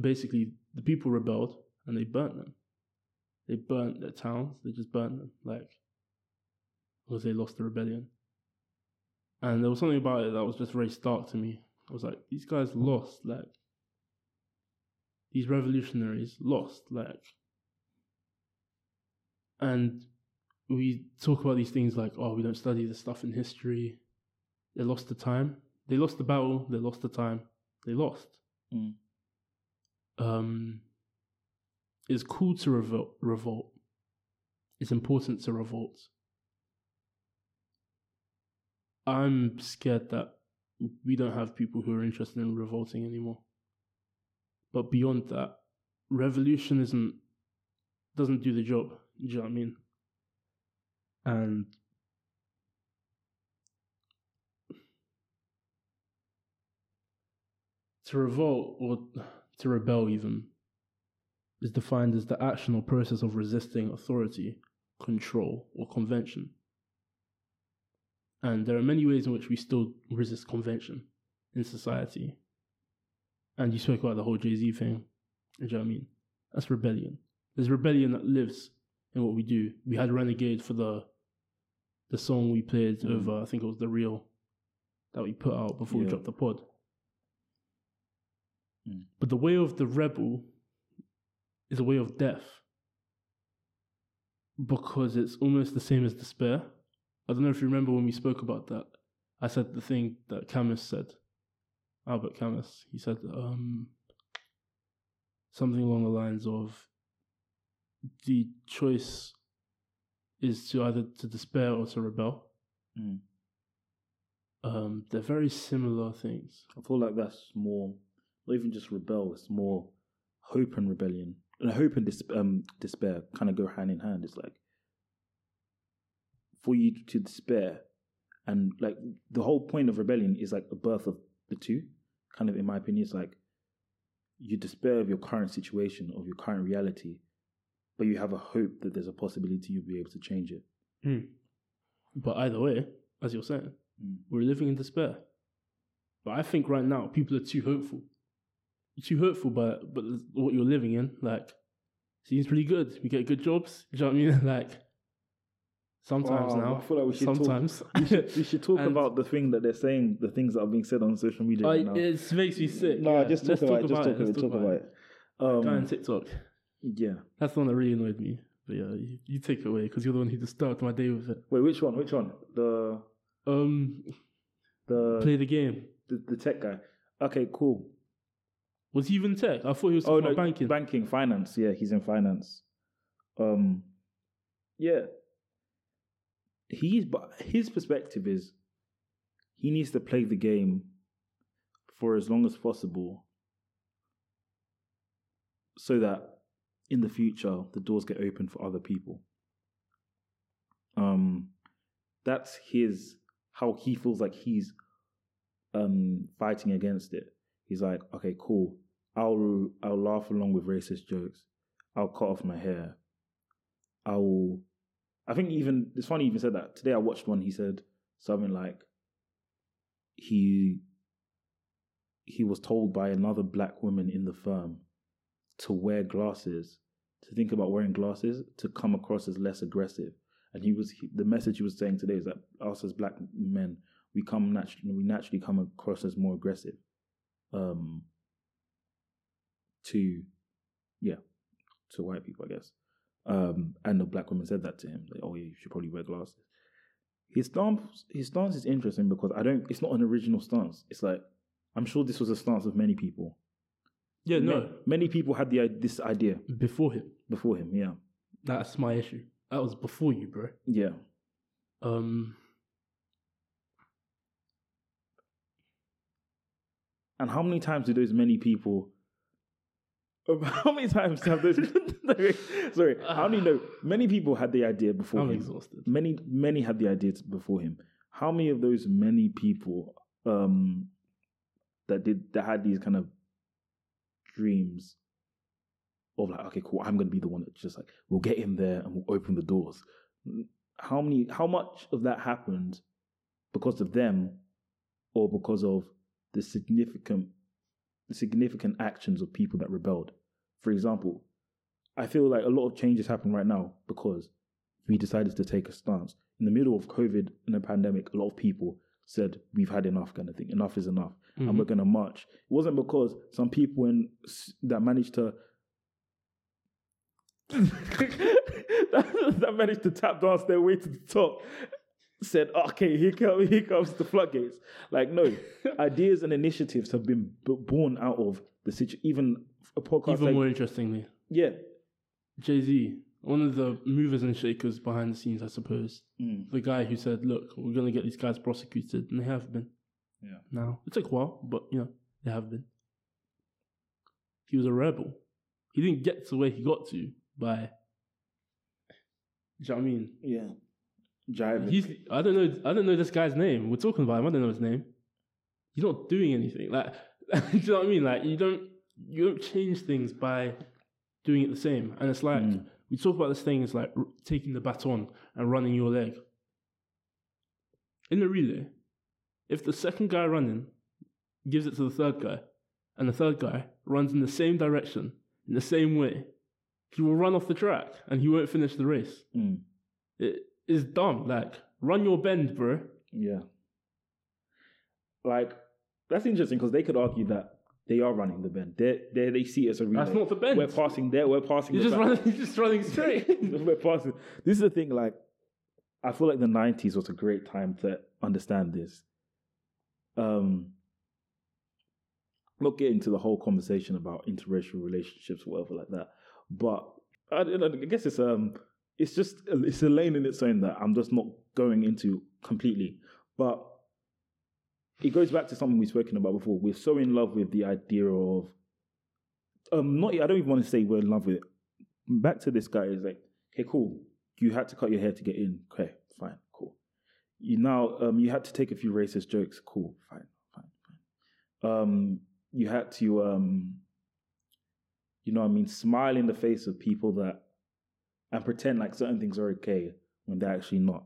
basically, the people rebelled and they burnt them. They burnt their towns. They just burnt them, like, because they lost the rebellion. And there was something about it that was just very stark to me. I was like, these guys lost, like, these revolutionaries lost, like, and we talk about these things like, oh, we don't study the stuff in history. They lost the time. They lost the battle. They lost the time. They lost. Mm. Um, it's cool to revolt. revolt. It's important to revolt. I'm scared that we don't have people who are interested in revolting anymore. But beyond that, revolution isn't, doesn't do the job. Do you know what I mean? And to revolt, or to rebel even, is defined as the action or process of resisting authority, control, or convention. And there are many ways in which we still resist convention in society. And you spoke about the whole Jay-Z thing. Do you know what I mean? That's rebellion. There's rebellion that lives in what we do. We had Renegade for the the song we played mm. over, I think it was The Real, that we put out before yeah. we dropped the pod. Mm. But the way of the rebel is a way of death, because it's almost the same as despair. I don't know if you remember when we spoke about that. I said the thing that Camus said, Albert Camus. He said um, something along the lines of, the choice is to either to despair or to rebel. Mm. Um, they're very similar things. I feel like that's more, not even just rebel, it's more hope and rebellion. And hope and dis- um, despair kind of go hand in hand. It's like, for you to despair, and like the whole point of rebellion is like the birth of the two, kind of, in my opinion. It's like you despair of your current situation, of your current reality, but you have a hope that there's a possibility you'll be able to change it. Mm. But either way, as you're saying, mm. we're living in despair. But I think right now people are too hopeful. You're too hopeful, but but what you're living in, like, seems pretty good. We get good jobs. Do you know what I mean? Like. Sometimes oh, now. I feel like we should Sometimes. talk, we should, we should talk about the thing that they're saying, the things that are being said on social media. I, now. It makes me sick. No, yeah. just, talk about, talk, about just talk, talk, talk about it. Just talk about it. Guy on TikTok. Yeah. That's the one that really annoyed me. But yeah, you, you take it away because you're the one who disturbed my day with it. Wait, which one? Which one? The... Um... The... Play the game. The, the tech guy. Okay, cool. Was he even tech? I thought he was talking oh, no, about banking. Banking, finance. Yeah, he's in finance. Um... Yeah. He's, but his perspective is he needs to play the game for as long as possible so that in the future the doors get open for other people. Um, that's his, how he feels like he's um, fighting against it. He's like, okay, cool. I'll, I'll laugh along with racist jokes. I'll cut off my hair. I'll... I think even, it's funny he even said that. Today I watched one, he said something like, he he was told by another black woman in the firm to wear glasses, to think about wearing glasses, to come across as less aggressive. And he was, he, the message he was saying today is that us as black men, we come naturally, we naturally come across as more aggressive. Um, to, yeah, to white people, I guess. Um, and the black woman said that to him, like, oh yeah, you should probably wear glasses. His stance, his stance is interesting because I don't, it's not an original stance. It's like, I'm sure this was a stance of many people. Yeah, Ma- no. Many people had the this idea. Before him. Before him, yeah. That's my issue. That was before you, bro. Yeah. Um. And how many times do those many people How many times have those? sorry, sorry. Uh, I only know many people had the idea before I'm him. Exhausted. Many, many had the idea before him. How many of those many people um, that did that had these kind of dreams of like, okay, cool, I'm going to be the one that just like we'll get in there and we'll open the doors. How many? How much of that happened because of them, or because of the significant? significant actions of people that rebelled? For example, I feel like a lot of changes happen right now because we decided to take a stance. In the middle of COVID and a pandemic, a lot of people said, we've had enough kind of thing. Enough is enough. Mm-hmm. And we're going to march. It wasn't because some people in, that managed to that, that managed to tap dance their way to the top said, okay, here, come, here comes the floodgates. Like, no. Ideas and initiatives have been b- born out of the situation. Even a podcast. Even like, more interestingly. Yeah. Jay-Z, one of the movers and shakers behind the scenes, I suppose. Mm. The guy who said, look, we're going to get these guys prosecuted. And they have been. Yeah. Now, it took a while, but, you know, they have been. He was a rebel. He didn't get to where he got to by... Do you know what I mean? Yeah. Jiving. He's, I don't know I don't know this guy's name. We're talking about him. I don't know his name. He's not doing anything. Like, do you know what I mean? Like, you don't, you don't change things by... doing it the same. And it's like, mm. we talk about this thing, it's like r- taking the baton and running your leg. In the relay, if the second guy running gives it to the third guy, and the third guy runs in the same direction, in the same way, he will run off the track and he won't finish the race. Mm. It is dumb. Like, run your bend, bro. Yeah. Like, that's interesting because they could argue that they are running the bend. They they see us as a relay. That's not the bend. We're passing there. We're passing. You're just running. You're just running straight. We're passing. This is the thing. Like, I feel like the nineties was a great time to understand this. Um, not get into the whole conversation about interracial relationships, or whatever like that. But I, I guess it's um, it's just it's a lane in its own that I'm just not going into completely, but. It goes back to something we've spoken about before. We're so in love with the idea of... um, not. I don't even want to say we're in love with it. Back to this guy, is like, okay, cool. You had to cut your hair to get in. Okay, fine, cool. You now, um, you had to take a few racist jokes. Cool, fine, fine, fine. Um, you had to, um, you know what I mean, smile in the face of people that... and pretend like certain things are okay when they're actually not,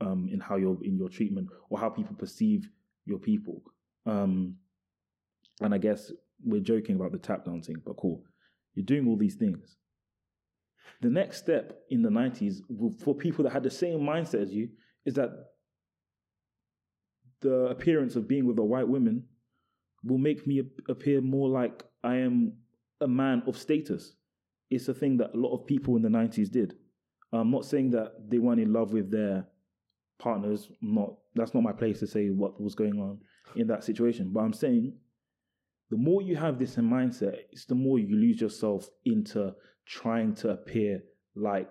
um, in how you're in your treatment or how people perceive... your people. Um, and I guess we're joking about the tap dancing, but cool. You're doing all these things. The next step in the nineties for people that had the same mindset as you is that the appearance of being with a white woman will make me appear more like I am a man of status. It's a thing that a lot of people in the nineties did. I'm not saying that they weren't in love with their partners, not that's not my place to say what was going on in that situation. But I'm saying the more you have this in mindset, it's the more you lose yourself into trying to appear like,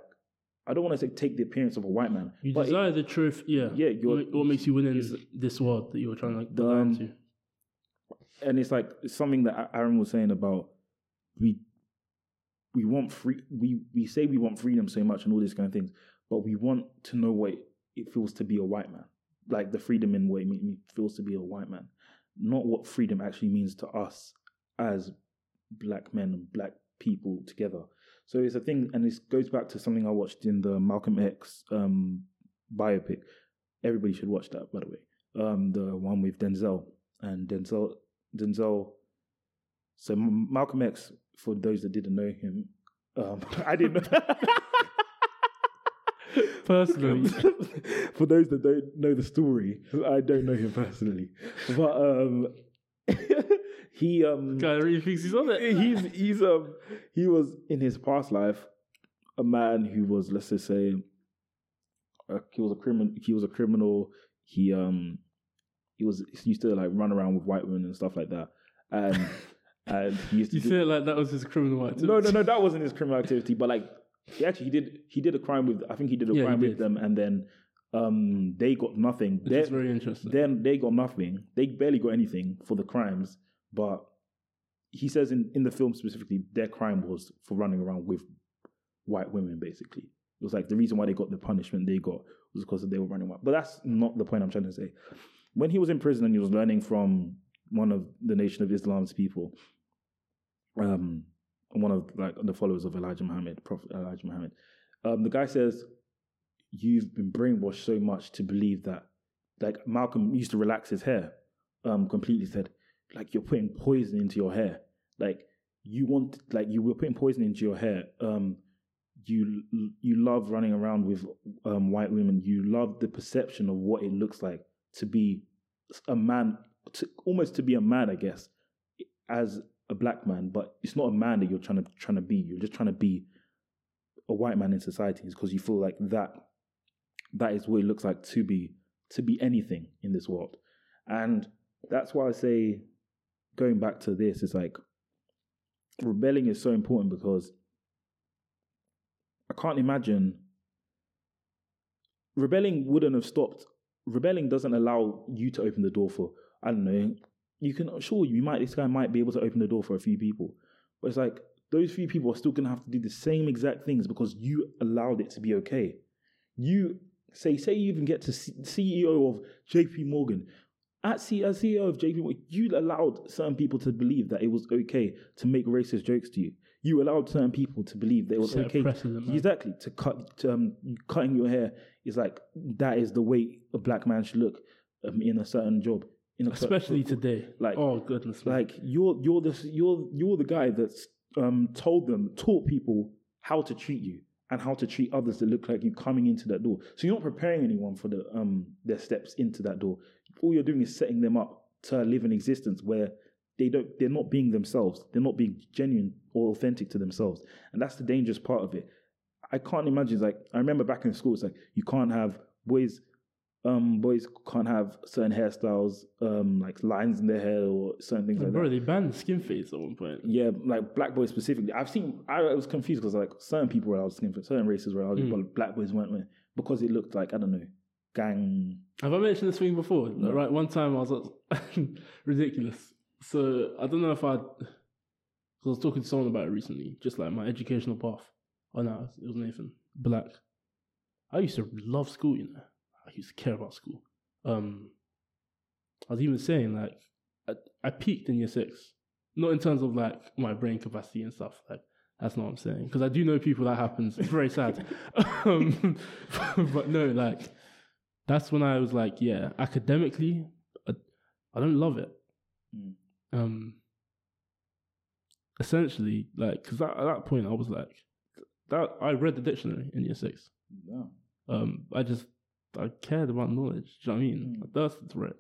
I don't want to say take the appearance of a white man. You but desire it, the truth, yeah. Yeah. You're, what makes you win in this world that you're trying like, to learn um, to? And it's like it's something that Aaron was saying about we we want free we, we say we want freedom so much and all these kind of things, but we want to know what it, it feels to be a white man. Like the freedom in what it feels to be a white man, not what freedom actually means to us as black men and black people together. So it's a thing, and this goes back to something I watched in the Malcolm X um, biopic. Everybody should watch that, by the way. Um, the one with Denzel and Denzel, Denzel. So Malcolm X, for those that didn't know him, um, I didn't know. Personally, for those that don't know the story, I don't know him personally, but um, he um, guy really thinks he's on it. He's he's um he was in his past life a man who was, let's just say, uh, he was a criminal. He was a criminal. He um he was he used to like run around with white women and stuff like that, and and he used to you do, say it like that was his criminal activity. No, no, no, that wasn't his criminal activity, but like. He actually he did he did a crime with I think he did a yeah, crime did. with them and then um, they got nothing. Which is very interesting. Then they got nothing. They barely got anything for the crimes, but he says in, in the film specifically their crime was for running around with white women basically. It was like the reason why they got the punishment they got was because they were running around. But that's not the point I'm trying to say. When he was in prison and he was learning from one of the Nation of Islam's people, um one of like the followers of Elijah Muhammad, Prophet Elijah Muhammad, um, the guy says, "You've been brainwashed so much to believe that." Like Malcolm used to relax his hair, um, completely. Said, "Like you're putting poison into your hair. Like you want, like you were putting poison into your hair. Um, you you love running around with um, white women. You love the perception of what it looks like to be a man, to, almost to be a man, I guess, as a black man, but it's not a man that you're trying to trying to be. You're just trying to be a white man in society, because you feel like that that is what it looks like to be to be anything in this world. And that's why I say, going back to this, it's like rebelling is so important, because I can't imagine rebelling wouldn't have stopped. Rebelling doesn't allow you to open the door for, I don't know, you can, sure, you might, this guy might be able to open the door for a few people, but it's like those few people are still going to have to do the same exact things because you allowed it to be okay. You say, say you even get to C E O of J P Morgan. At C- as C E O of J P Morgan, you allowed certain people to believe that it was okay to make racist jokes to you. You allowed certain people to believe that it was Set okay. To, exactly. To cut, to, um, cutting your hair is like, that is the way a black man should look um, in a certain job. In a Especially certain, today. Like, oh, goodness. Man. Like, you're, you're, the, you're, you're the guy that's um, told them, taught people how to treat you and how to treat others that look like you coming into that door. So you're not preparing anyone for the um, their steps into that door. All you're doing is setting them up to live an existence where they don't, they're not being themselves. They're not being genuine or authentic to themselves. And that's the dangerous part of it. I can't imagine, like, I remember back in school, it's like, you can't have boys, um, boys can't have certain hairstyles, um, like lines in their hair or certain things oh, like bro, that. Bro, they banned skin fades at one point. Yeah, like black boys specifically. I've seen, I, I was confused because like certain people were allowed skin fades, certain races were allowed, mm. but black boys weren't, weren't, because it looked like, I don't know, gang. Have I mentioned this thing before? No. Right, one time I was like, ridiculous. So I don't know if I, because I was talking to someone about it recently, just like my educational path. Oh no, it was Nathan. Black. I used to love school, you know. I used to care about school. Um, I was even saying like, I, I peaked in year six. Not in terms of like my brain capacity and stuff. Like that's not what I'm saying. Because I do know people that happens. It's very sad. um, but no, like. That's when I was like, yeah, academically, I, I don't love it. Mm. Um, essentially, like, because at that point I was like, that I read the dictionary in year six. Yeah. Um, I just, I cared about knowledge. Do you know what I mean? Mm. I thirsted for it.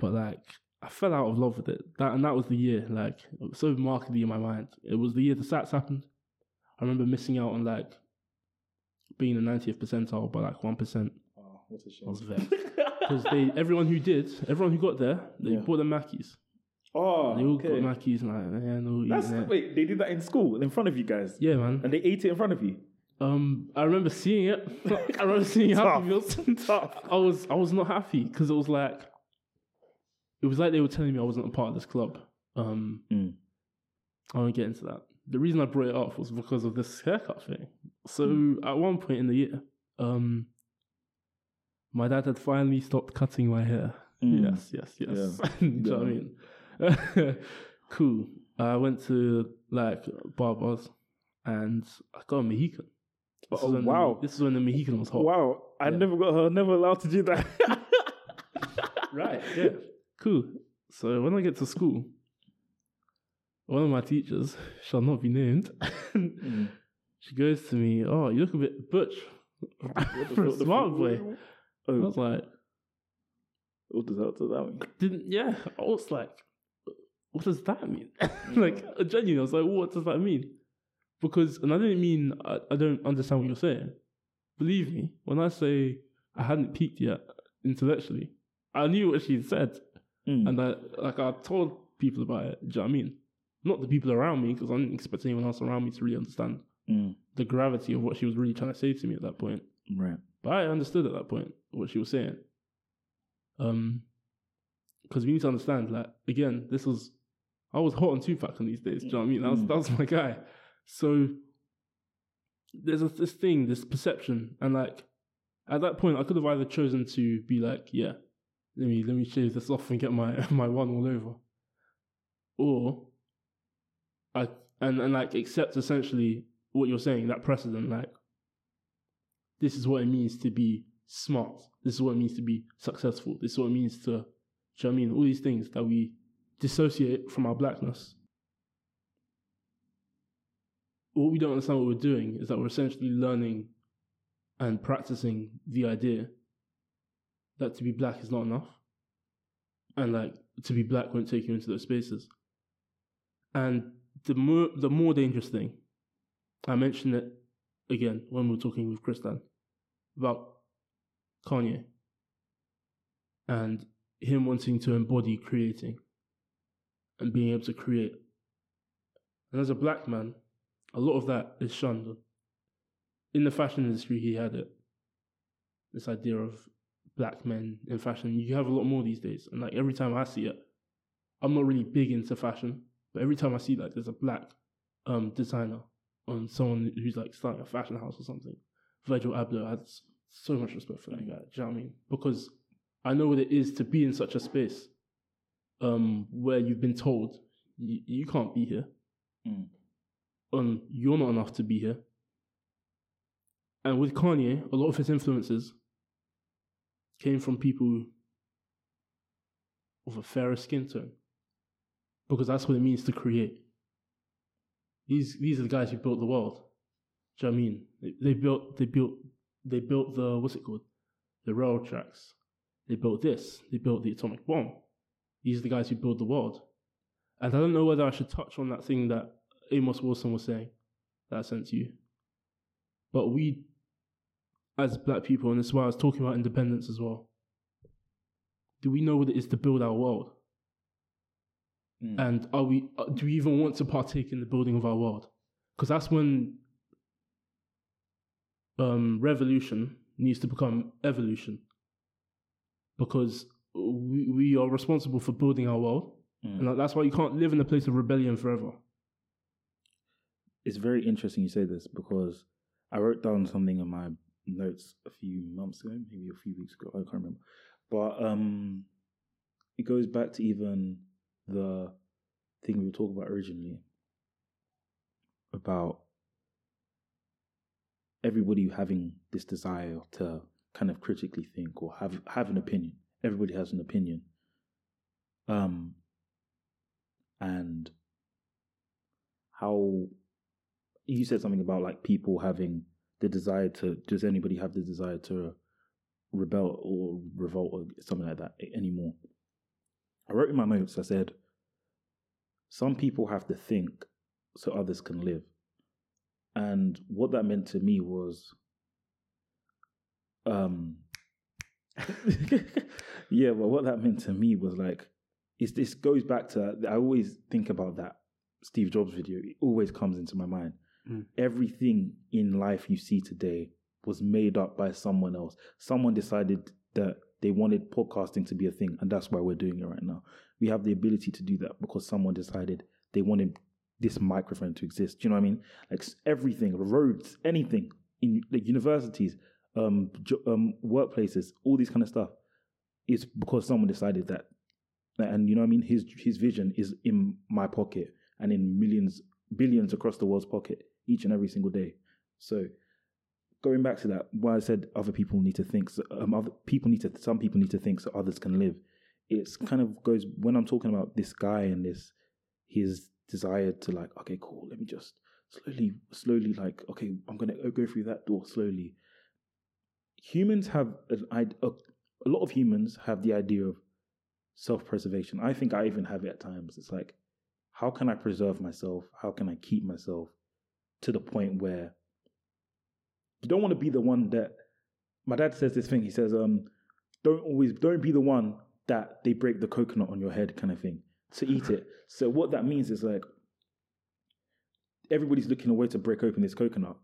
But like, I fell out of love with it. That And that was the year, like, it was so markedly in my mind. It was the year the SATs happened. I remember missing out on like, being the ninetieth percentile by like one percent. What a shame. I was vexed. Because they, everyone who did, everyone who got there, they yeah. bought them Mackies. Oh, and they all okay. got Mackies and like, yeah, no, that's it. Wait, they did that in school, in front of you guys? Yeah, man. And they ate it in front of you? Um, I remember seeing it. I remember seeing Happy Meals. Tough. I was, I was not happy because it was like, it was like they were telling me I wasn't a part of this club. Um, mm. I won't get into that. The reason I brought it up was because of this haircut thing. So mm. at one point in the year, um, my dad had finally stopped cutting my hair. Mm. Yes, yes, yes. Yeah. Do you know what I mean? Cool. I went to like barbers and I got a Mohican. This oh, wow. The, this is when the Mohican was hot. Wow. I yeah. never got her, never allowed to do that. Right. Yeah. Cool. So when I get to school, one of my teachers, shall not be named, mm. she goes to me, oh, you look a bit butch for a smart boy. I was like, what does that, what does that mean? Didn't, yeah, I was like, what does that mean? Like, genuinely, I was like, what does that mean? Because, and I didn't mean I, I don't understand what you're saying. Believe me, when I say I hadn't peaked yet intellectually, I knew what she'd said. Mm. And I, like, I told people about it, do you know what I mean? Not the people around me, because I didn't expect anyone else around me to really understand mm. the gravity of what she was really trying to say to me at that point. Right. But I understood at that point what she was saying. Um, because we need to understand, like, again, this was, I was hot on Tupac on these days, do you know what I mean? That was, that was my guy. So there's a, this thing, this perception, and like, at that point, I could have either chosen to be like, yeah, let me, let me shave this off and get my, my one all over. Or, I, and, and like, accept essentially what you're saying, that precedent, like, this is what it means to be smart. This is what it means to be successful. This is what it means to, do you know what I mean? All these things that we dissociate from our blackness. What we don't understand what we're doing is that we're essentially learning and practicing the idea that to be black is not enough. and like to be black won't take you into those spaces. And the more the more dangerous thing, I mentioned it again when we were talking with Kristen about Kanye and him wanting to embody creating and being able to create. And as a black man, a lot of that is shunned. In the fashion industry, he had it. This idea of black men in fashion. You have a lot more these days. And like every time I see it, I'm not really big into fashion, but every time I see like there's a black um, designer on someone who's like starting a fashion house or something, Virgil Abloh, I had so much respect for that guy. Do you know what I mean? Because I know what it is to be in such a space um, where you've been told you, you can't be here. Mm. Um, you're not enough to be here. And with Kanye, a lot of his influences came from people of a fairer skin tone, because that's what it means to create. These these are the guys who built the world. Do you know what I mean? They, they built they built they built the what's it called? The rail tracks. They built this. They built the atomic bomb. These are the guys who built the world. And I don't know whether I should touch on that thing that Amos Wilson was saying that I sent to you, but we, as black people, and this is why I was talking about independence as well, do we know what it is to build our world? Mm. And are we? Do we even want to partake in the building of our world? Because that's when um, revolution needs to become evolution. Because we, we are responsible for building our world. Mm. And that's why you can't live in a place of rebellion forever. It's very interesting you say this, because I wrote down something in my notes a few months ago, maybe a few weeks ago, I can't remember. But um, it goes back to even the thing we were talking about originally, about everybody having this desire to kind of critically think or have, have an opinion. Everybody has an opinion. Um, and how... You said something about like people having the desire to, does anybody have the desire to rebel or revolt or something like that anymore? I wrote in my notes, I said, some people have to think so others can live. And what that meant to me was, um, yeah, well, what that meant to me was like, it's, this goes back to, I always think about that Steve Jobs video, it always comes into my mind. Mm. Everything in life you see today was made up by someone else. Someone decided that they wanted podcasting to be a thing, and that's why we're doing it right now. We have the ability to do that because someone decided they wanted this microphone to exist. Do you know what I mean? Like everything, roads, anything, in like universities, um, jo- um, workplaces, all these kind of stuff, it's because someone decided that. And you know what I mean? His his vision is in my pocket and in millions, billions across the world's pocket each and every single day. So going back to that, why I said other people need to think, so, um, other people need to, some people need to think so others can live. It's kind of goes, when I'm talking about this guy and this, his desire to like, okay, cool, let me just slowly, slowly like, okay, I'm going to go through that door slowly. Humans have, an, a, a lot of humans have the idea of self-preservation. I think I even have it at times. It's like, how can I preserve myself? How can I keep myself to the point where you don't want to be the one that, my dad says this thing, he says, um, don't always, don't be the one that they break the coconut on your head kind of thing to eat it. So what that means is like, everybody's looking a way to break open this coconut.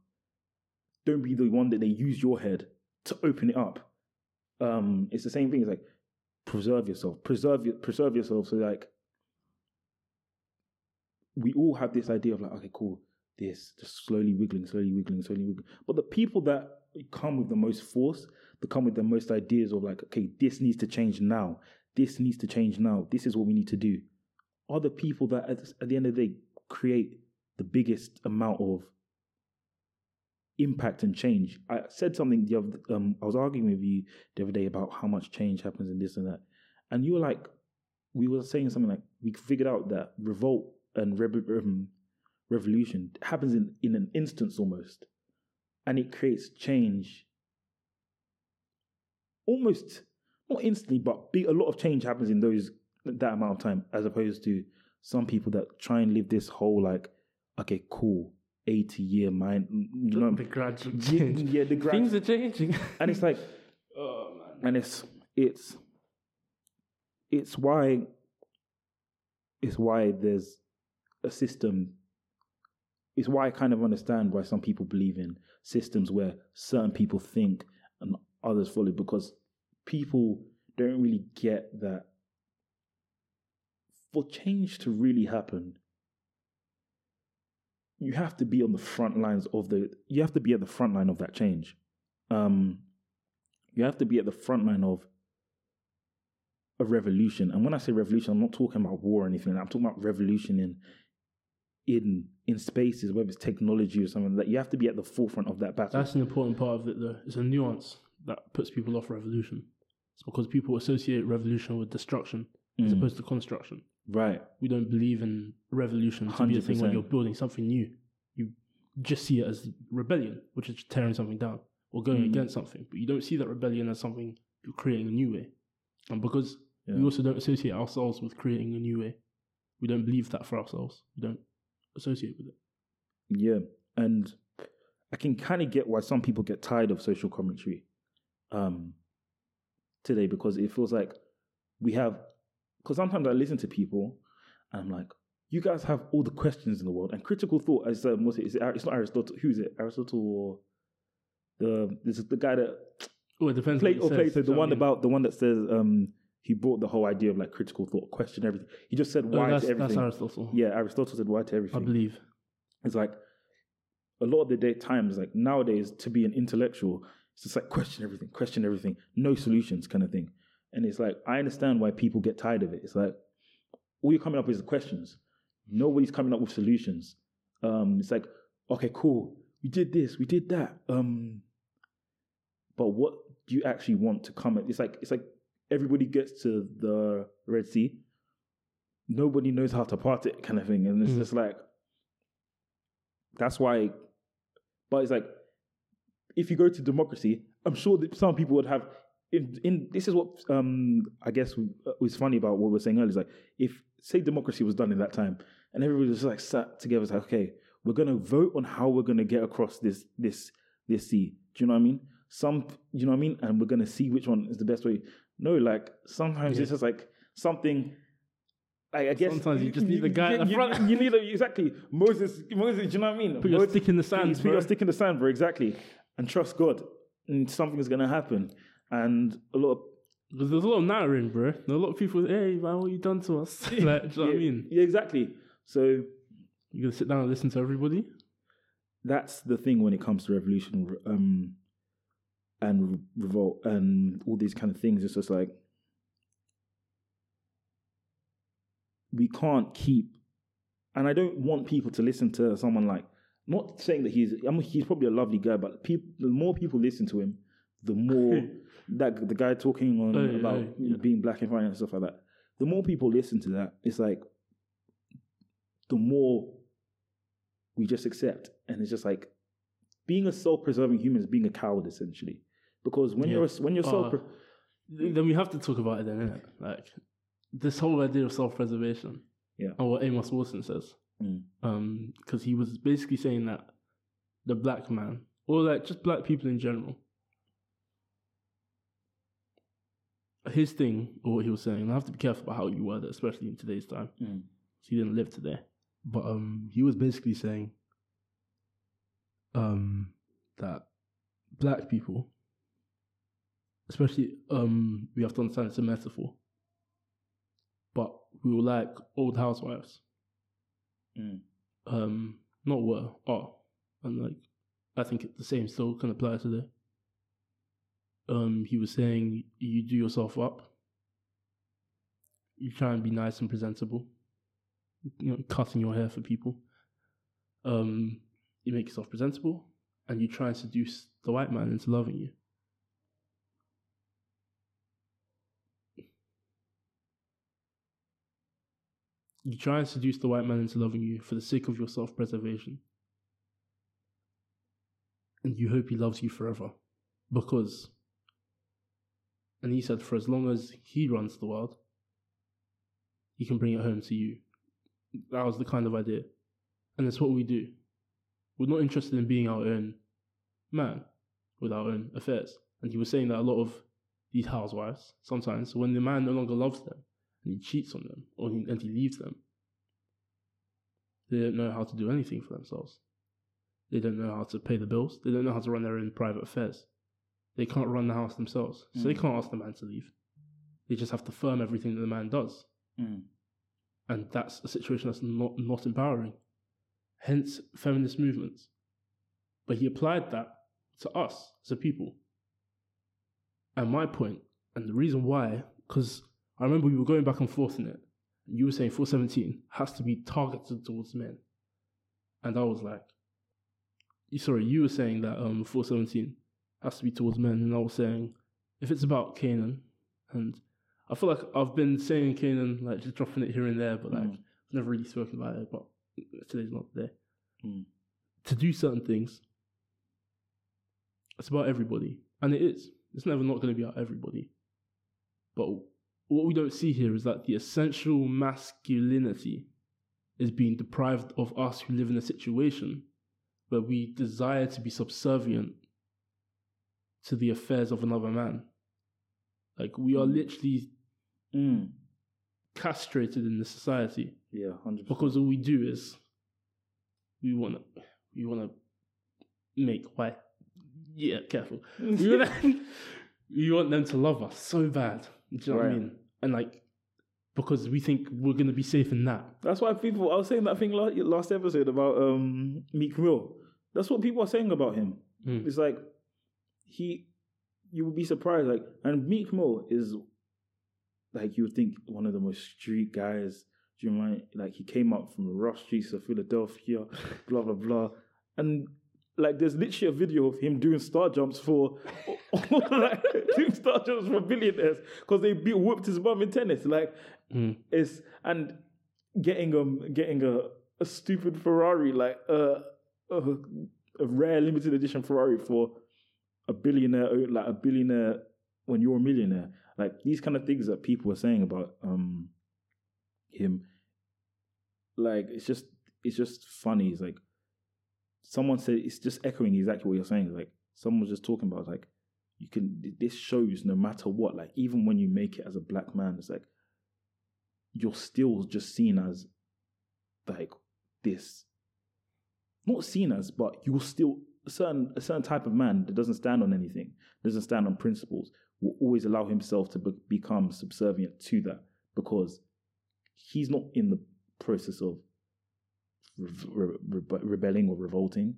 Don't be the one that they use your head to open it up. Um, it's the same thing. It's like, preserve yourself, preserve, preserve yourself. So like, we all have this idea of like, okay, cool, this, just slowly wiggling, slowly wiggling, slowly wiggling. But the people that come with the most force, that come with the most ideas of like, okay, this needs to change now. This needs to change now. This is what we need to do. Are the people that at the end of the day create the biggest amount of impact and change. I said something the other, um, I was arguing with you the other day about how much change happens in this and that. And you were like, we were saying something like, we figured out that revolt and um, revolution happens in, in an instance almost, and it creates change almost, not instantly, but big, a lot of change happens in those that amount of time, as opposed to some people that try and live this whole like, okay, cool, eighty year mind. You know, the gradual change. Yeah, the grad- things are changing, and it's like, oh man, and it's it's it's why it's why there's a system. It's why I kind of understand why some people believe in systems where certain people think and others follow, because people don't really get that for change to really happen, you have to be on the front lines of the, you have to be at the front line of that change. Um, you have to be at the front line of a revolution. And when I say revolution, I'm not talking about war or anything. I'm talking about revolution in, in in spaces, whether it's technology or something, that you have to be at the forefront of that battle. That's an important part of it, though. It's a nuance that puts people off revolution. It's because people associate revolution with destruction mm. as opposed to construction. Right. We don't believe in revolution to one hundred percent be a thing when you're building something new. You just see it as rebellion, which is tearing something down or going mm. against something. But you don't see that rebellion as something you're creating a new way. And because yeah. we also don't associate ourselves with creating a new way, we don't believe that for ourselves. We don't associate with it. Yeah, and I can kind of get why some people get tired of social commentary um, today, because it feels like we have, because sometimes I listen to people and I'm like, you guys have all the questions in the world, and critical thought, as um, what's it, is it, it's not Aristotle, who is it? Aristotle or the, this is the guy that, oh, it depends Plato, what it says, Plato, the one I mean? about, the one that says, um, he brought the whole idea of like critical thought, question everything. He just said why oh, that's, to everything. That's Aristotle. Yeah, Aristotle said why to everything. I believe. It's like a lot of the day times, like nowadays, to be an intellectual, it's just like question everything, question everything, no solutions kind of thing. And it's like, I understand why people get tired of it. It's like, all you're coming up with is questions. Nobody's coming up with solutions. Um, it's like, okay, cool. We did this, we did that. Um, but what do you actually want to come at? It's like, it's like, everybody gets to the Red Sea. Nobody knows how to part it, kind of thing. And it's mm. just like, that's why. But it's like, if you go to democracy, I'm sure that some people would have. In, in this is what um, I guess was funny about what we were saying earlier. Is like, if say democracy was done in that time, and everybody was just like sat together, it's like, okay, we're gonna vote on how we're gonna get across this this this sea. Do you know what I mean? Some, you know what I mean? And we're gonna see which one is the best way. No, like sometimes yeah. it's just like something. I, I guess sometimes you, you just need the guy you, in the front. You, you need a, exactly Moses. Moses, do you know what I mean? Put Moses, your stick in the sand. Put bro. your stick in the sand, bro. Exactly, and trust God, and something is gonna happen. And a lot of, there's, there's a lot of nattering, bro. There's a lot of people. Hey, man, what you done to us? like, do you know yeah, what I mean? Yeah, exactly. So you gonna sit down and listen to everybody. That's the thing when it comes to revolution. Um, and revolt and all these kind of things. It's just like, we can't keep, and I don't want people to listen to someone like, not saying that he's, I mean, he's probably a lovely guy, but people, the more people listen to him, the more that the guy talking on oh, about oh, yeah. being black and finance and stuff like that, the more people listen to that, it's like, the more we just accept. And it's just like, being a self-preserving human is being a coward, essentially. Because when yeah. you're when you're uh, self, then we have to talk about it. Then, innit? Like this whole idea of self-preservation, yeah, and what Amos Wilson says, mm. um, because he was basically saying that the black man, or like just black people in general, his thing, or what he was saying, and I have to be careful about how you word it, especially in today's time. Mm. So he didn't live today, but um, he was basically saying. Um, that black people, especially, um, we have to understand it's a metaphor, but we were like old housewives. Mm. Um, not were, are. And like, I think the same still can apply today. Um, he was saying, you do yourself up, you try and be nice and presentable, you know, cutting your hair for people. Um, You make yourself presentable, and you try and seduce the white man into loving you. You try and seduce the white man into loving you for the sake of your self-preservation. And you hope he loves you forever. Because, and he said, for as long as he runs the world, you can bring it home to you. That was the kind of idea. And that's what we do. We're not interested in being our own man with our own affairs. And he was saying that a lot of these housewives, sometimes, when the man no longer loves them, and he cheats on them, or he, and he leaves them, they don't know how to do anything for themselves. They don't know how to pay the bills. They don't know how to run their own private affairs. They can't run the house themselves. So mm. they can't ask the man to leave. They just have to firm everything that the man does. Mm. And that's a situation that's not, not empowering. Hence, feminist movements. But he applied that to us as a people. And my point, and the reason why, because I remember we were going back and forth in it. And you were saying four seventeen has to be targeted towards men. And I was like, sorry, you were saying that um, four seventeen has to be towards men, and I was saying, if it's about Canaan, and I feel like I've been saying Canaan, like just dropping it here and there, but like mm. I've never really spoken about it, but today's not the day. Mm. To do certain things, it's about everybody, and it is. It's never not going to be about everybody. But what we don't see here is that the essential masculinity is being deprived of us who live in a situation where we desire to be subservient to the affairs of another man. Like, we are literally mm. castrated in this society. Yeah, one hundred percent. Because all we do is we want to we want to make white. Yeah, careful. We want them to love us so bad. Do you know right. what I mean? And like, because we think we're going to be safe in that. That's why people, I was saying that thing last, last episode about um, Meek Mill. That's what people are saying about him. Mm. It's like, he, you would be surprised. Like, and Meek Mill is, like, you would think one of the most street guys. Do you mind? Like, he came up from the rough streets of Philadelphia, blah, blah, blah. And like, there's literally a video of him doing star jumps for, like, doing star jumps for billionaires because they beat, whooped his mum in tennis. Like, mm. it's and getting um getting a, a stupid Ferrari, like uh, a a rare limited edition Ferrari for a billionaire, like a billionaire when you're a millionaire. Like, these kind of things that people are saying about um him. Like, it's just it's just funny. It's like. Someone said, it's just echoing exactly what you're saying. Like, someone was just talking about, like, you can, this shows no matter what, like, even when you make it as a black man, it's like, you're still just seen as, like, this. Not seen as, but you're still, a certain, a certain type of man that doesn't stand on anything, doesn't stand on principles, will always allow himself to be, become subservient to that, because he's not in the process of Re- re- rebelling or revolting.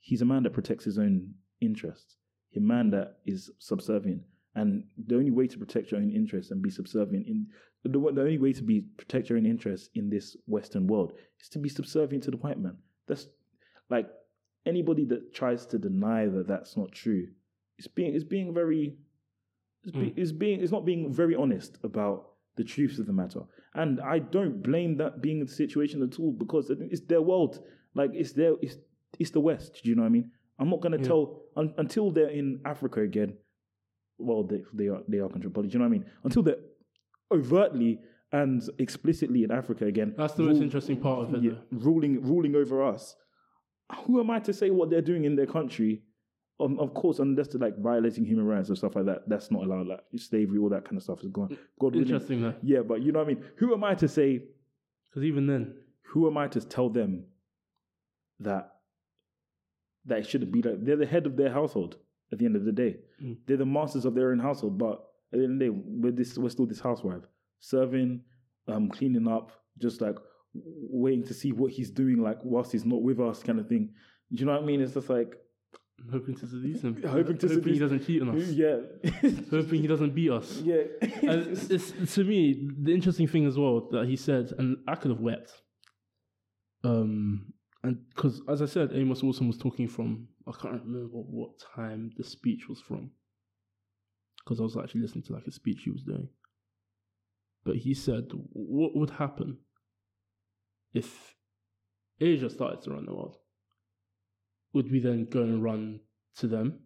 He's a man that protects his own interests. A man that is subservient, and the only way to protect your own interests and be subservient in the, the only way to be protect your own interests in this Western world is to be subservient to the white man. That's like, anybody that tries to deny that that's not true, it's being it's being very it's, mm. be, it's being it's not being very honest about the truths of the matter. And I don't blame that being the situation at all, because it's their world. Like, it's their, it's it's the West. Do you know what I mean? I'm not gonna yeah. tell un, until they're in Africa again. Well, they they are they are controlled, but do you know what I mean? Until they're overtly and explicitly in Africa again. That's the rule, most interesting part of it. Yeah, ruling ruling over us. Who am I to say what they're doing in their country? Um, of course, unless they're like violating human rights and stuff like that, that's not allowed. Like, slavery, all that kind of stuff is gone. God Interesting, willing. Though. Yeah, but you know what I mean? Who am I to say? Because even then, who am I to tell them that that it shouldn't be like? They're the head of their household at the end of the day. Mm. They're the masters of their own household, but at the end of the day, we're, this, we're still this housewife. Serving, um, cleaning up, just like waiting to see what he's doing, like whilst he's not with us, kind of thing. Do you know what I mean? It's just like, hoping to seduce him. Hoping to hoping seduce. He doesn't cheat on us. Yeah. Hoping he doesn't beat us. Yeah. And it's, it's, to me, the interesting thing as well that he said, and I could have wept. Um, and because, as I said, Amos Wilson was talking from, I can't remember what, what time the speech was from, because I was actually listening to like a speech he was doing. But he said, what would happen if Asia started to run the world? Would we then go and run to them?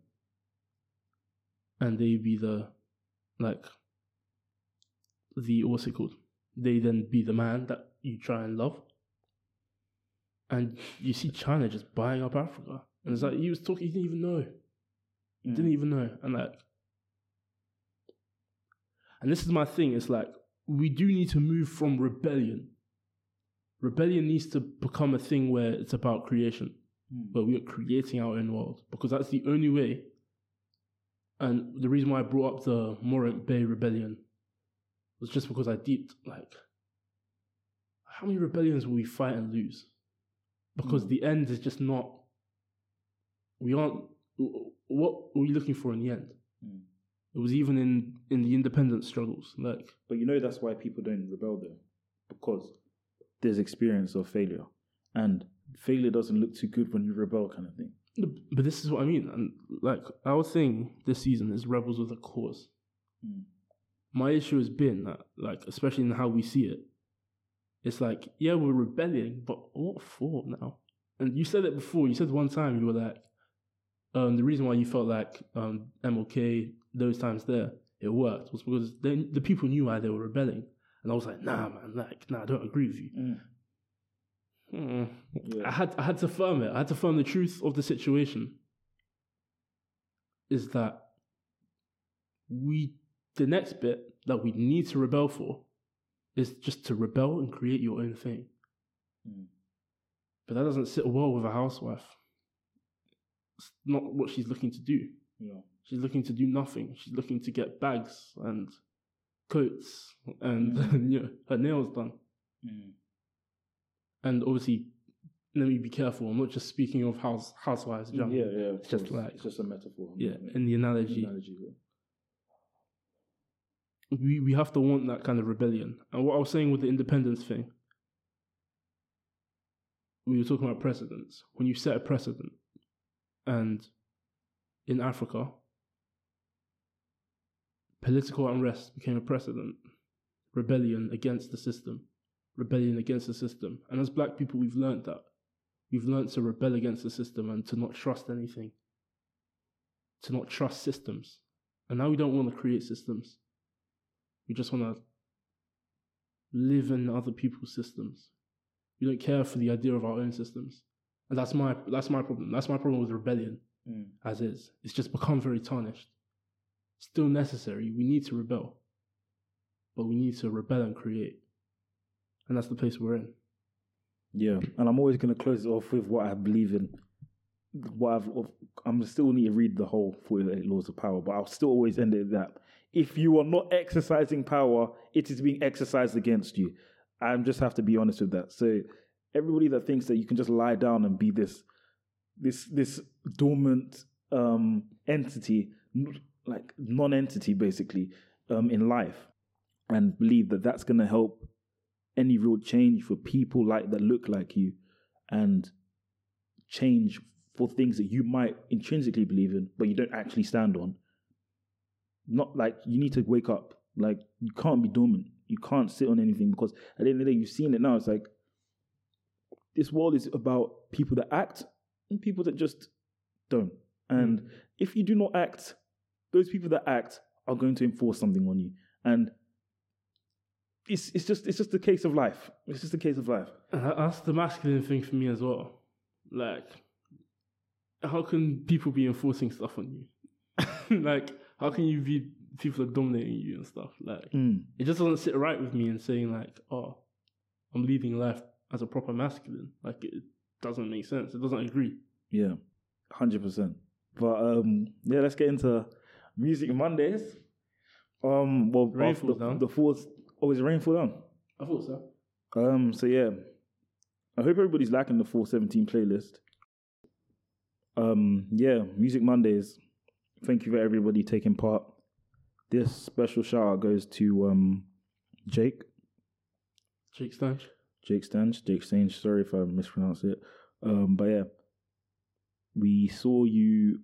And they'd be the, like, the, what's it called? they then be the man that you try and love. And you see China just buying up Africa. And it's like, he was talking, he didn't even know. He mm. didn't even know. And like, and this is my thing, it's like, we do need to move from rebellion. Rebellion needs to become a thing where it's about creation, mm. where we are creating our own world, because that's the only way. And the reason why I brought up the Morant Bay Rebellion was just because I deeped, like, how many rebellions will we fight and lose? Because mm. the end is just not, we aren't, what are we looking for in the end? Mm. It was even in, in the independence struggles. like. But you know that's why people don't rebel though, because there's experience of failure. And failure doesn't look too good when you rebel, kind of thing. But this is what I mean. And like, our thing this season is rebels with a cause. Mm. My issue has been that, like, especially in how we see it, it's like, yeah, we're rebelling, but what for now? And you said it before. You said one time you were like, um, the reason why you felt like um, M L K, those times there, it worked, was because they, the people knew why they were rebelling. And I was like, nah, man, like, nah, I don't agree with you. Mm. Mm. Yeah. I had I had to firm it. I had to firm the truth of the situation. Is that we the next bit that we need to rebel for is just to rebel and create your own thing. Mm. But that doesn't sit well with a housewife. It's not what she's looking to do. Yeah. She's looking to do nothing. She's looking to get bags and coats and mm. you know, her nails done. Mm. And obviously, let me be careful. I'm not just speaking of house housewives. Yeah, yeah. It's just like it's just a metaphor. Yeah, and the analogy. The analogy yeah. We we have to want that kind of rebellion. And what I was saying with the independence thing, we were talking about precedents. When you set a precedent, and in Africa, political unrest became a precedent. Rebellion against the system. Rebellion against the system. And as black people, we've learned that. We've learned to rebel against the system and to not trust anything. To not trust systems. And now we don't want to create systems. We just want to live in other people's systems. We don't care for the idea of our own systems. And that's my that's my problem. That's my problem with rebellion mm. as is. It's just become very tarnished. Still necessary. We need to rebel. But we need to rebel and create. And that's the place we're in. Yeah, and I'm always going to close it off with what I believe in. What I've, I'm still need to read the whole forty-eight Laws of Power, but I'll still always end it with that. If you are not exercising power, it is being exercised against you. I just have to be honest with that. So everybody that thinks that you can just lie down and be this, this, this dormant um, entity, like non-entity basically, um, in life, and believe that that's going to help any real change for people like that look like you, and change for things that you might intrinsically believe in, but you don't actually stand on. Not like you need to wake up. Like you can't be dormant. You can't sit on anything, because at the end of the day, you've seen it now. It's like this world is about people that act and people that just don't. And mm. if you do not act, those people that act are going to enforce something on you. And It's it's just it's just the case of life. It's just the case of life. Uh, that's the masculine thing for me as well. Like, how can people be enforcing stuff on you? Like, how can you be people are dominating you and stuff? Like, mm. it just doesn't sit right with me. And saying like, oh, I'm leading life as a proper masculine. Like, it doesn't make sense. It doesn't agree. Yeah, one hundred percent. But um, yeah, let's get into Music Mondays. Um, well, the, the fourth. Oh, is it rainfall down? I thought so. Um, so yeah. I hope everybody's liking the four seventeen playlist. Um, yeah, Music Mondays. Thank you for everybody taking part. This special shout out goes to um Jake. Jake Stange. Jake Stange. Jake Stange, sorry if I mispronounced it. Um, but yeah. We saw you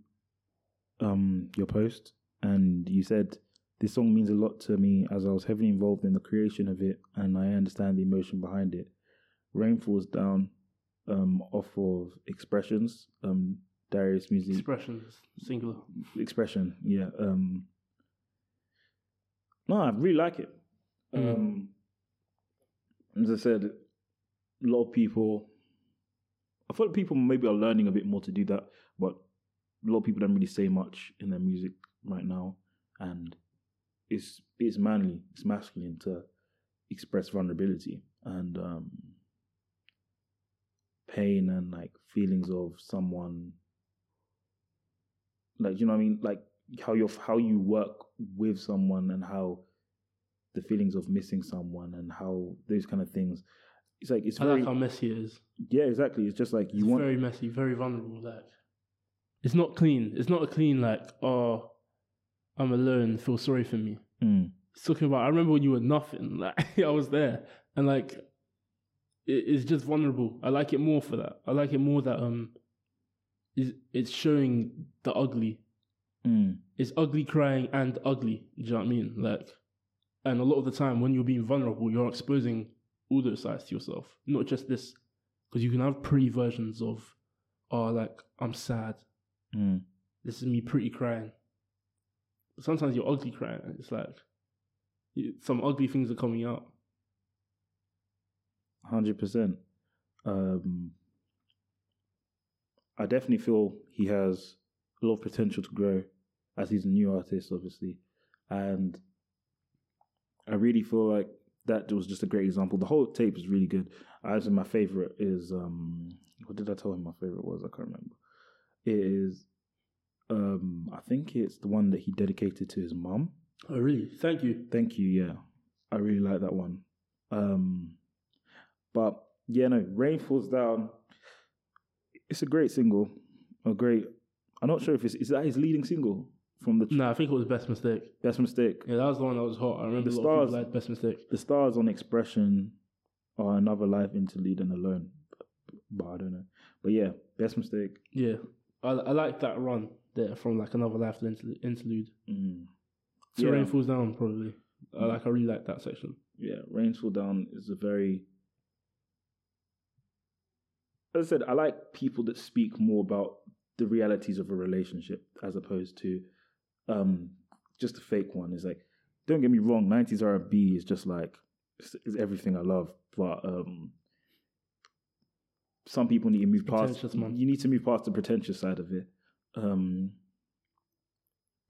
um your post, and you said, "This song means a lot to me as I was heavily involved in the creation of it, and I understand the emotion behind it." Rainfall's Down, um, off of Expressions, um, Darius music. Expressions, singular. Expression, yeah. Um, no, I really like it. Um, mm. as I said, a lot of people, I feel like people maybe are learning a bit more to do that, but a lot of people don't really say much in their music right now, and it's it's manly, it's masculine to express vulnerability and um, pain and like feelings of someone. Like, you know what I mean? Like how you how you work with someone and how the feelings of missing someone and how those kind of things. It's like it's I very, like how messy it is. Yeah, exactly. It's just like you it's want very messy, very vulnerable. Like it's not clean. It's not a clean like, oh, I'm alone, feel sorry for me. Mm. It's talking about I remember when you were nothing. Like I was there, and like it, it's just vulnerable. I like it more for that. I like it more that um, it's, it's showing the ugly. Mm. It's ugly crying and ugly. Do you know what I mean? Like, and a lot of the time when you're being vulnerable, you're exposing all those sides to yourself, not just this, because you can have pretty versions of, oh, like I'm sad, mm. this is me pretty crying. But sometimes you're ugly crying. It's like you, some ugly things are coming out. Hundred percent. Um, I definitely feel he has a lot of potential to grow, as he's a new artist, obviously, and I really feel like that was just a great example. The whole tape is really good. Actually, my favorite is um, what did I tell him my favorite was? I can't remember. It is, um, I think it's the one that he dedicated to his mum. Oh, really? Thank you. Thank you. Yeah, I really like that one. Um, but yeah, no, Rain Falls Down. It's a great single. A great. I'm not sure if it's is that his leading single. From the tr- no, I think it was Best Mistake. Best Mistake. Yeah, that was the one that was hot. I remember the stars like Best Mistake. The stars on Expression are Another Life, Interlude, and Alone. But I don't know. But yeah, Best Mistake. Yeah, I, I like that run there from like Another Life to Interlude. Mm. So yeah. Rain Falls Down probably. Mm. I like. I really like that section. Yeah, Rain Falls Down is a very. As I said, I like people that speak more about the realities of a relationship as opposed to. Um, just a fake one. Is like, don't get me wrong, nineties R and B is just like it's, it's everything I love, but um, some people need to move past man. You need to move past the pretentious side of it, um,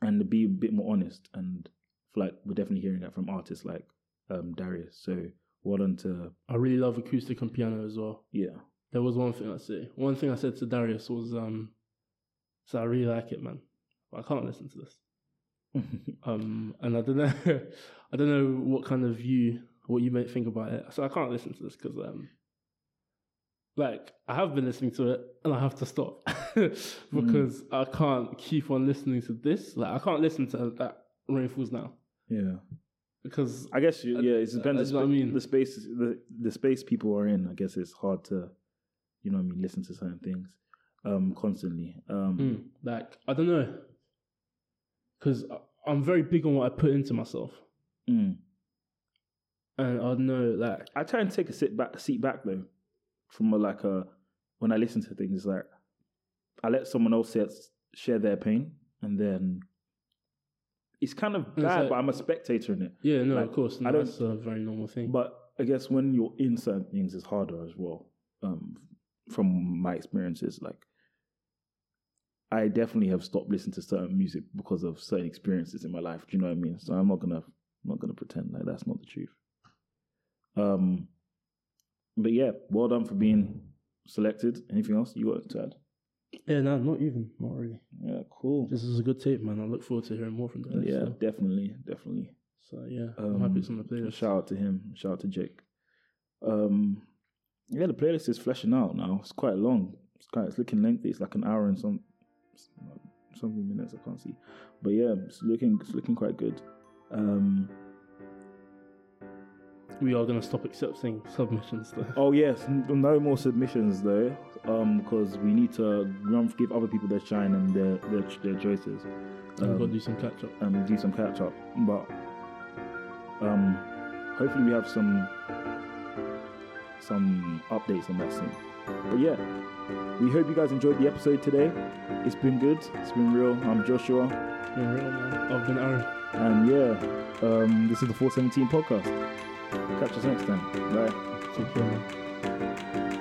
and be a bit more honest, and like we're definitely hearing that from artists like um, Darius, so well done to. I really love acoustic and piano as well. Yeah, there was one thing I said one thing I said to Darius was um, so I really like it, man, but I can't listen to this. Um, and I don't know, I don't know what kind of view, what you might think about it. So I can't listen to this because, um, like, I have been listening to it and I have to stop because mm. I can't keep on listening to this. Like, I can't listen to that Rain Falls Down. Yeah, because I guess you, yeah, it depends. Sp- I mean, the space, the the space people are in. I guess it's hard to, you know, what I mean, listen to certain things, um, constantly. Um, mm, like I don't know. Because I'm very big on what I put into myself, mm. and I know like I try and take a sit back, seat back though, from a, like a when I listen to things, it's like I let someone else share their pain, and then it's kind of bad, like, but I'm a spectator in it. Yeah, no, like, of course, no, I don't, that's a very normal thing. But I guess when you're in certain things, it's harder as well. Um, from my experiences, like. I definitely have stopped listening to certain music because of certain experiences in my life. Do you know what I mean? So I'm not gonna, I'm not gonna pretend like that's not the truth. Um, but yeah, well done for being selected. Anything else you got to add? Yeah, no, not even, not really. Yeah, cool. This is a good tape, man. I look forward to hearing more from that. Yeah, so. definitely, definitely. So yeah, um, I'm happy it's on the playlist. Shout out to him. Shout out to Jake. Um, yeah, the playlist is fleshing out now. It's quite long. It's quite, it's looking lengthy. It's like an hour and some. Something minutes I can't see, but yeah, it's looking it's looking quite good. Um, we are gonna stop accepting submissions though. Oh yes, no more submissions though, um, because we need to give other people their shine and their their, their choices. Um, We've got to do some catch up. And do some catch up, but um, hopefully we have some some updates on that soon. But yeah, we hope you guys enjoyed the episode today. It's been good. It's been real. I'm Joshua. It's been real, man. I've been Aaron. And yeah, um, this is the four seventeen podcast. Catch us next time. Bye. Christian children.